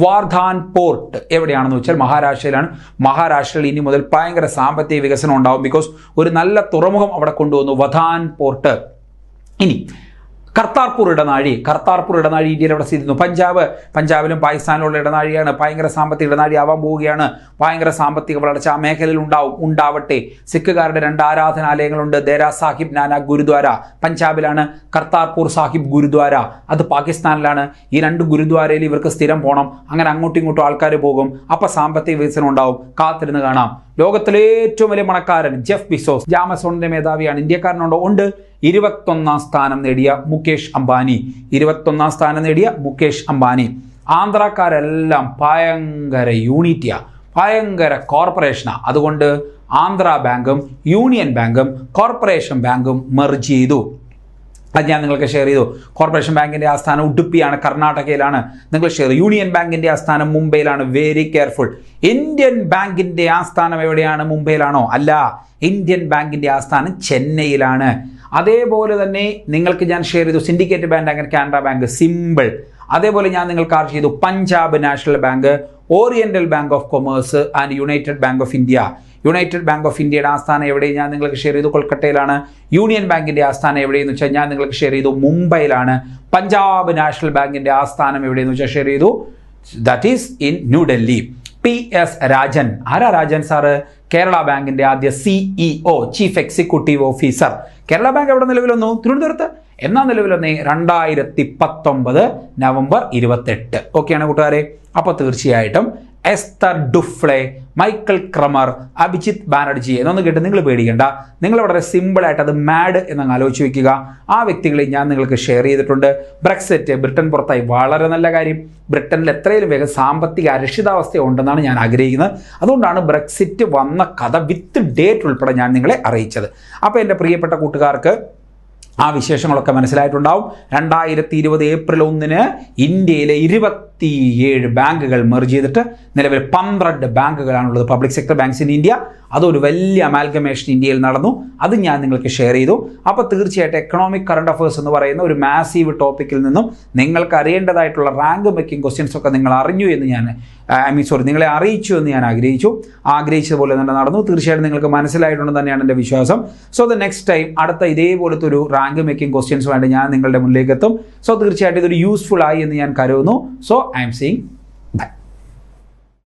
വാർധാൻ പോർട്ട് എവിടെയാണെന്ന് വെച്ചാൽ മഹാരാഷ്ട്രയിലാണ്. മഹാരാഷ്ട്രയിൽ ഇനി മുതൽ ഭയങ്കര സാമ്പത്തിക വികസനം ഉണ്ടാവും, ബിക്കോസ് ഒരു നല്ല തുറമുഖം അവിടെ കൊണ്ടുവന്നു, വധാൻ പോർട്ട്. ഇനി കർത്താർപൂർ ഇടനാഴി. കർത്താർപൂർ ഇടനാഴി ഇന്ത്യയിൽ അവിടെ സ്ഥിതി ചെയ്യുന്നു. പഞ്ചാബ്, പഞ്ചാബിലും പാകിസ്ഥാനിലുള്ള ഇടനാഴിയാണ്. ഭയങ്കര സാമ്പത്തിക ഇടനാഴി ആവാൻ പോവുകയാണ്. ഭയങ്കര സാമ്പത്തിക വളർച്ച ആ മേഖലയിൽ ഉണ്ടാവും, ഉണ്ടാവട്ടെ. സിഖുകാരുടെ രണ്ട് ആരാധനാലയങ്ങളുണ്ട്, ദേരാ സാഹിബ് നാനാക് ഗുരുദ്വാര പഞ്ചാബിലാണ്, കർത്താർപൂർ സാഹിബ് ഗുരുദ്വാര അത് പാകിസ്ഥാനിലാണ്. ഈ രണ്ട് ഗുരുദ്വാരയിൽ ഇവർക്ക് സ്ഥിരം പോകണം. അങ്ങനെ അങ്ങോട്ടും ഇങ്ങോട്ടും ആൾക്കാർ പോകും. അപ്പോൾ സാമ്പത്തിക വികസനം ഉണ്ടാവും. കാത്തിരുന്ന് കാണാം. ലോകത്തിലെ ഏറ്റവും വലിയ പണക്കാരൻ ജെഫ് ബിസോസ്, ആമസോണിന്റെ മേധാവിയാണ്. ഇന്ത്യക്കാരനുണ്ടോ? ഉണ്ട്. ഇരുപത്തൊന്നാം സ്ഥാനം നേടിയ മുകേഷ് അംബാനി. ഇരുപത്തൊന്നാം സ്ഥാനം നേടിയ മുകേഷ് അംബാനി. ആന്ധ്രാക്കാരെല്ലാം ഭയങ്കര യൂണിറ്റിയാ, ഭയങ്കര കോർപ്പറേഷനാണ്. അതുകൊണ്ട് ആന്ധ്ര ബാങ്കും യൂണിയൻ ബാങ്കും കോർപ്പറേഷൻ ബാങ്കും മെർജ് ചെയ്തു. അത് ഞാൻ നിങ്ങൾക്ക് ഷെയർ ചെയ്തു. കോർപ്പറേഷൻ ബാങ്കിൻ്റെ ആസ്ഥാനം ഉഡുപ്പിയാണ്, കർണാടകയിലാണ്. നിങ്ങൾ ഷെയർ ചെയ്തു. യൂണിയൻ ബാങ്കിൻ്റെ ആസ്ഥാനം മുംബൈയിലാണ്. Very careful. ഇന്ത്യൻ ബാങ്കിൻ്റെ ആസ്ഥാനം എവിടെയാണ്? മുംബൈയിലാണോ? അല്ല, ഇന്ത്യൻ ബാങ്കിൻ്റെ ആസ്ഥാനം ചെന്നൈയിലാണ്. അതേപോലെ തന്നെ നിങ്ങൾക്ക് ഞാൻ ഷെയർ ചെയ്തു സിൻഡിക്കേറ്റ് ബാങ്ക്, അങ്ങനെ കാനറ ബാങ്ക് സിമ്പിൾ. അതേപോലെ ഞാൻ നിങ്ങൾക്ക് ആർ ചെയ്തു Punjab national bank, oriental bank of commerce and United bank of India. United bank of ഇന്ത്യയുടെ ആസ്ഥാനം എവിടെ ഞാൻ നിങ്ങൾക്ക് ഷെയർ ചെയ്തു? കൊൽക്കത്തയിലാണ്. യൂണിയൻ ബാങ്കിൻ്റെ ആസ്ഥാനം എവിടെയെന്ന് വെച്ചാൽ ഞാൻ നിങ്ങൾക്ക് ഷെയർ ചെയ്തു മുംബൈയിലാണ്. പഞ്ചാബ് നാഷണൽ ബാങ്കിൻ്റെ ആസ്ഥാനം എവിടെയെന്ന് വെച്ചാൽ ഷെയർ ചെയ്തു, that is in New Delhi. P S Rajan, ആരാ രാജൻ സാറ്? കേരള ബാങ്കിൻ്റെ ആദ്യ CEO, chief executive officer. Kerala bank എവിടെ നിലവിൽ വന്നു? തിരുവനന്തപുരത്ത്. എന്നാ നിലവിൽ വന്നേ? രണ്ടായിരത്തി പത്തൊമ്പത് നവംബർ ഇരുപത്തെട്ട്. ഓക്കെയാണ് കൂട്ടുകാരെ. അപ്പോൾ തീർച്ചയായിട്ടും Esther Duflo, Michael Kremer, Abhijit Banerjee എന്നൊന്നും കേട്ട് നിങ്ങൾ പേടിക്കേണ്ട. നിങ്ങൾ വളരെ സിമ്പിളായിട്ട് അത് മാഡ് എന്നങ്ങ് ആലോചിച്ച് വയ്ക്കുക. ആ വ്യക്തികളെ ഞാൻ നിങ്ങൾക്ക് ഷെയർ ചെയ്തിട്ടുണ്ട്. ബ്രെക്സിറ്റ്, ബ്രിട്ടൻ പുറത്തായി, വളരെ നല്ല കാര്യം. ബ്രിട്ടനിൽ എത്രയും വേഗം സാമ്പത്തിക അരക്ഷിതാവസ്ഥ ഉണ്ടെന്നാണ് ഞാൻ ആഗ്രഹിക്കുന്നത്. അതുകൊണ്ടാണ് ബ്രെക്സിറ്റ് വന്ന കഥ വിത്ത് ഡേറ്റ് ഉൾപ്പെടെ ഞാൻ നിങ്ങളെ അറിയിച്ചത്. അപ്പോൾ എൻ്റെ പ്രിയപ്പെട്ട കൂട്ടുകാർക്ക് ആ വിശേഷങ്ങളൊക്കെ മനസ്സിലായിട്ടുണ്ടാവും. രണ്ടായിരത്തി ഇരുപത് ഏപ്രിൽ ഒന്നിന് ഇന്ത്യയിലെ ഇരുപത്തിയേഴ് ബാങ്കുകൾ മെർജ് ചെയ്തിട്ട് നിലവിൽ പന്ത്രണ്ട് ബാങ്കുകളാണുള്ളത്, public sector banks in India. അതൊരു വലിയ അമാൽഗമേഷൻ ഇന്ത്യയിൽ നടന്നു. അത് ഞാൻ നിങ്ങൾക്ക് ഷെയർ ചെയ്തു. അപ്പോൾ തീർച്ചയായിട്ടും എക്കണോമിക് കറണ്ട് അഫയേഴ്സ് എന്ന് പറയുന്ന ഒരു മാസീവ് ടോപ്പിക്കിൽ നിന്നും നിങ്ങൾക്ക് അറിയേണ്ടതായിട്ടുള്ള റാങ്ക് മേക്കിംഗ് ക്വസ്റ്റ്യൻസ് ഒക്കെ നിങ്ങൾ അറിഞ്ഞു എന്ന് ഞാൻ ഐ മീൻ സോറി നിങ്ങളെ അറിയിച്ചു എന്ന് ഞാൻ ആഗ്രഹിച്ചു. ആഗ്രഹിച്ചതുപോലെ തന്നെ നടന്നു. തീർച്ചയായിട്ടും നിങ്ങൾക്ക് മനസ്സിലായിട്ടുണ്ടെന്ന് തന്നെയാണ് എൻ്റെ വിശ്വാസം. സോ ദ നെക്സ്റ്റ് ടൈം അടുത്ത ഇതേപോലത്തെ ഒരു റാങ്ക് മേക്കിംഗ് ക്വസ്റ്റ്യൻസുമായിട്ട് ഞാൻ നിങ്ങളുടെ മുന്നിലേക്ക് എത്തും. സോ തീർച്ചയായിട്ടും ഇതൊരു യൂസ്ഫുൾ ആയി എന്ന് ഞാൻ കരുതുന്നു. So I am seeing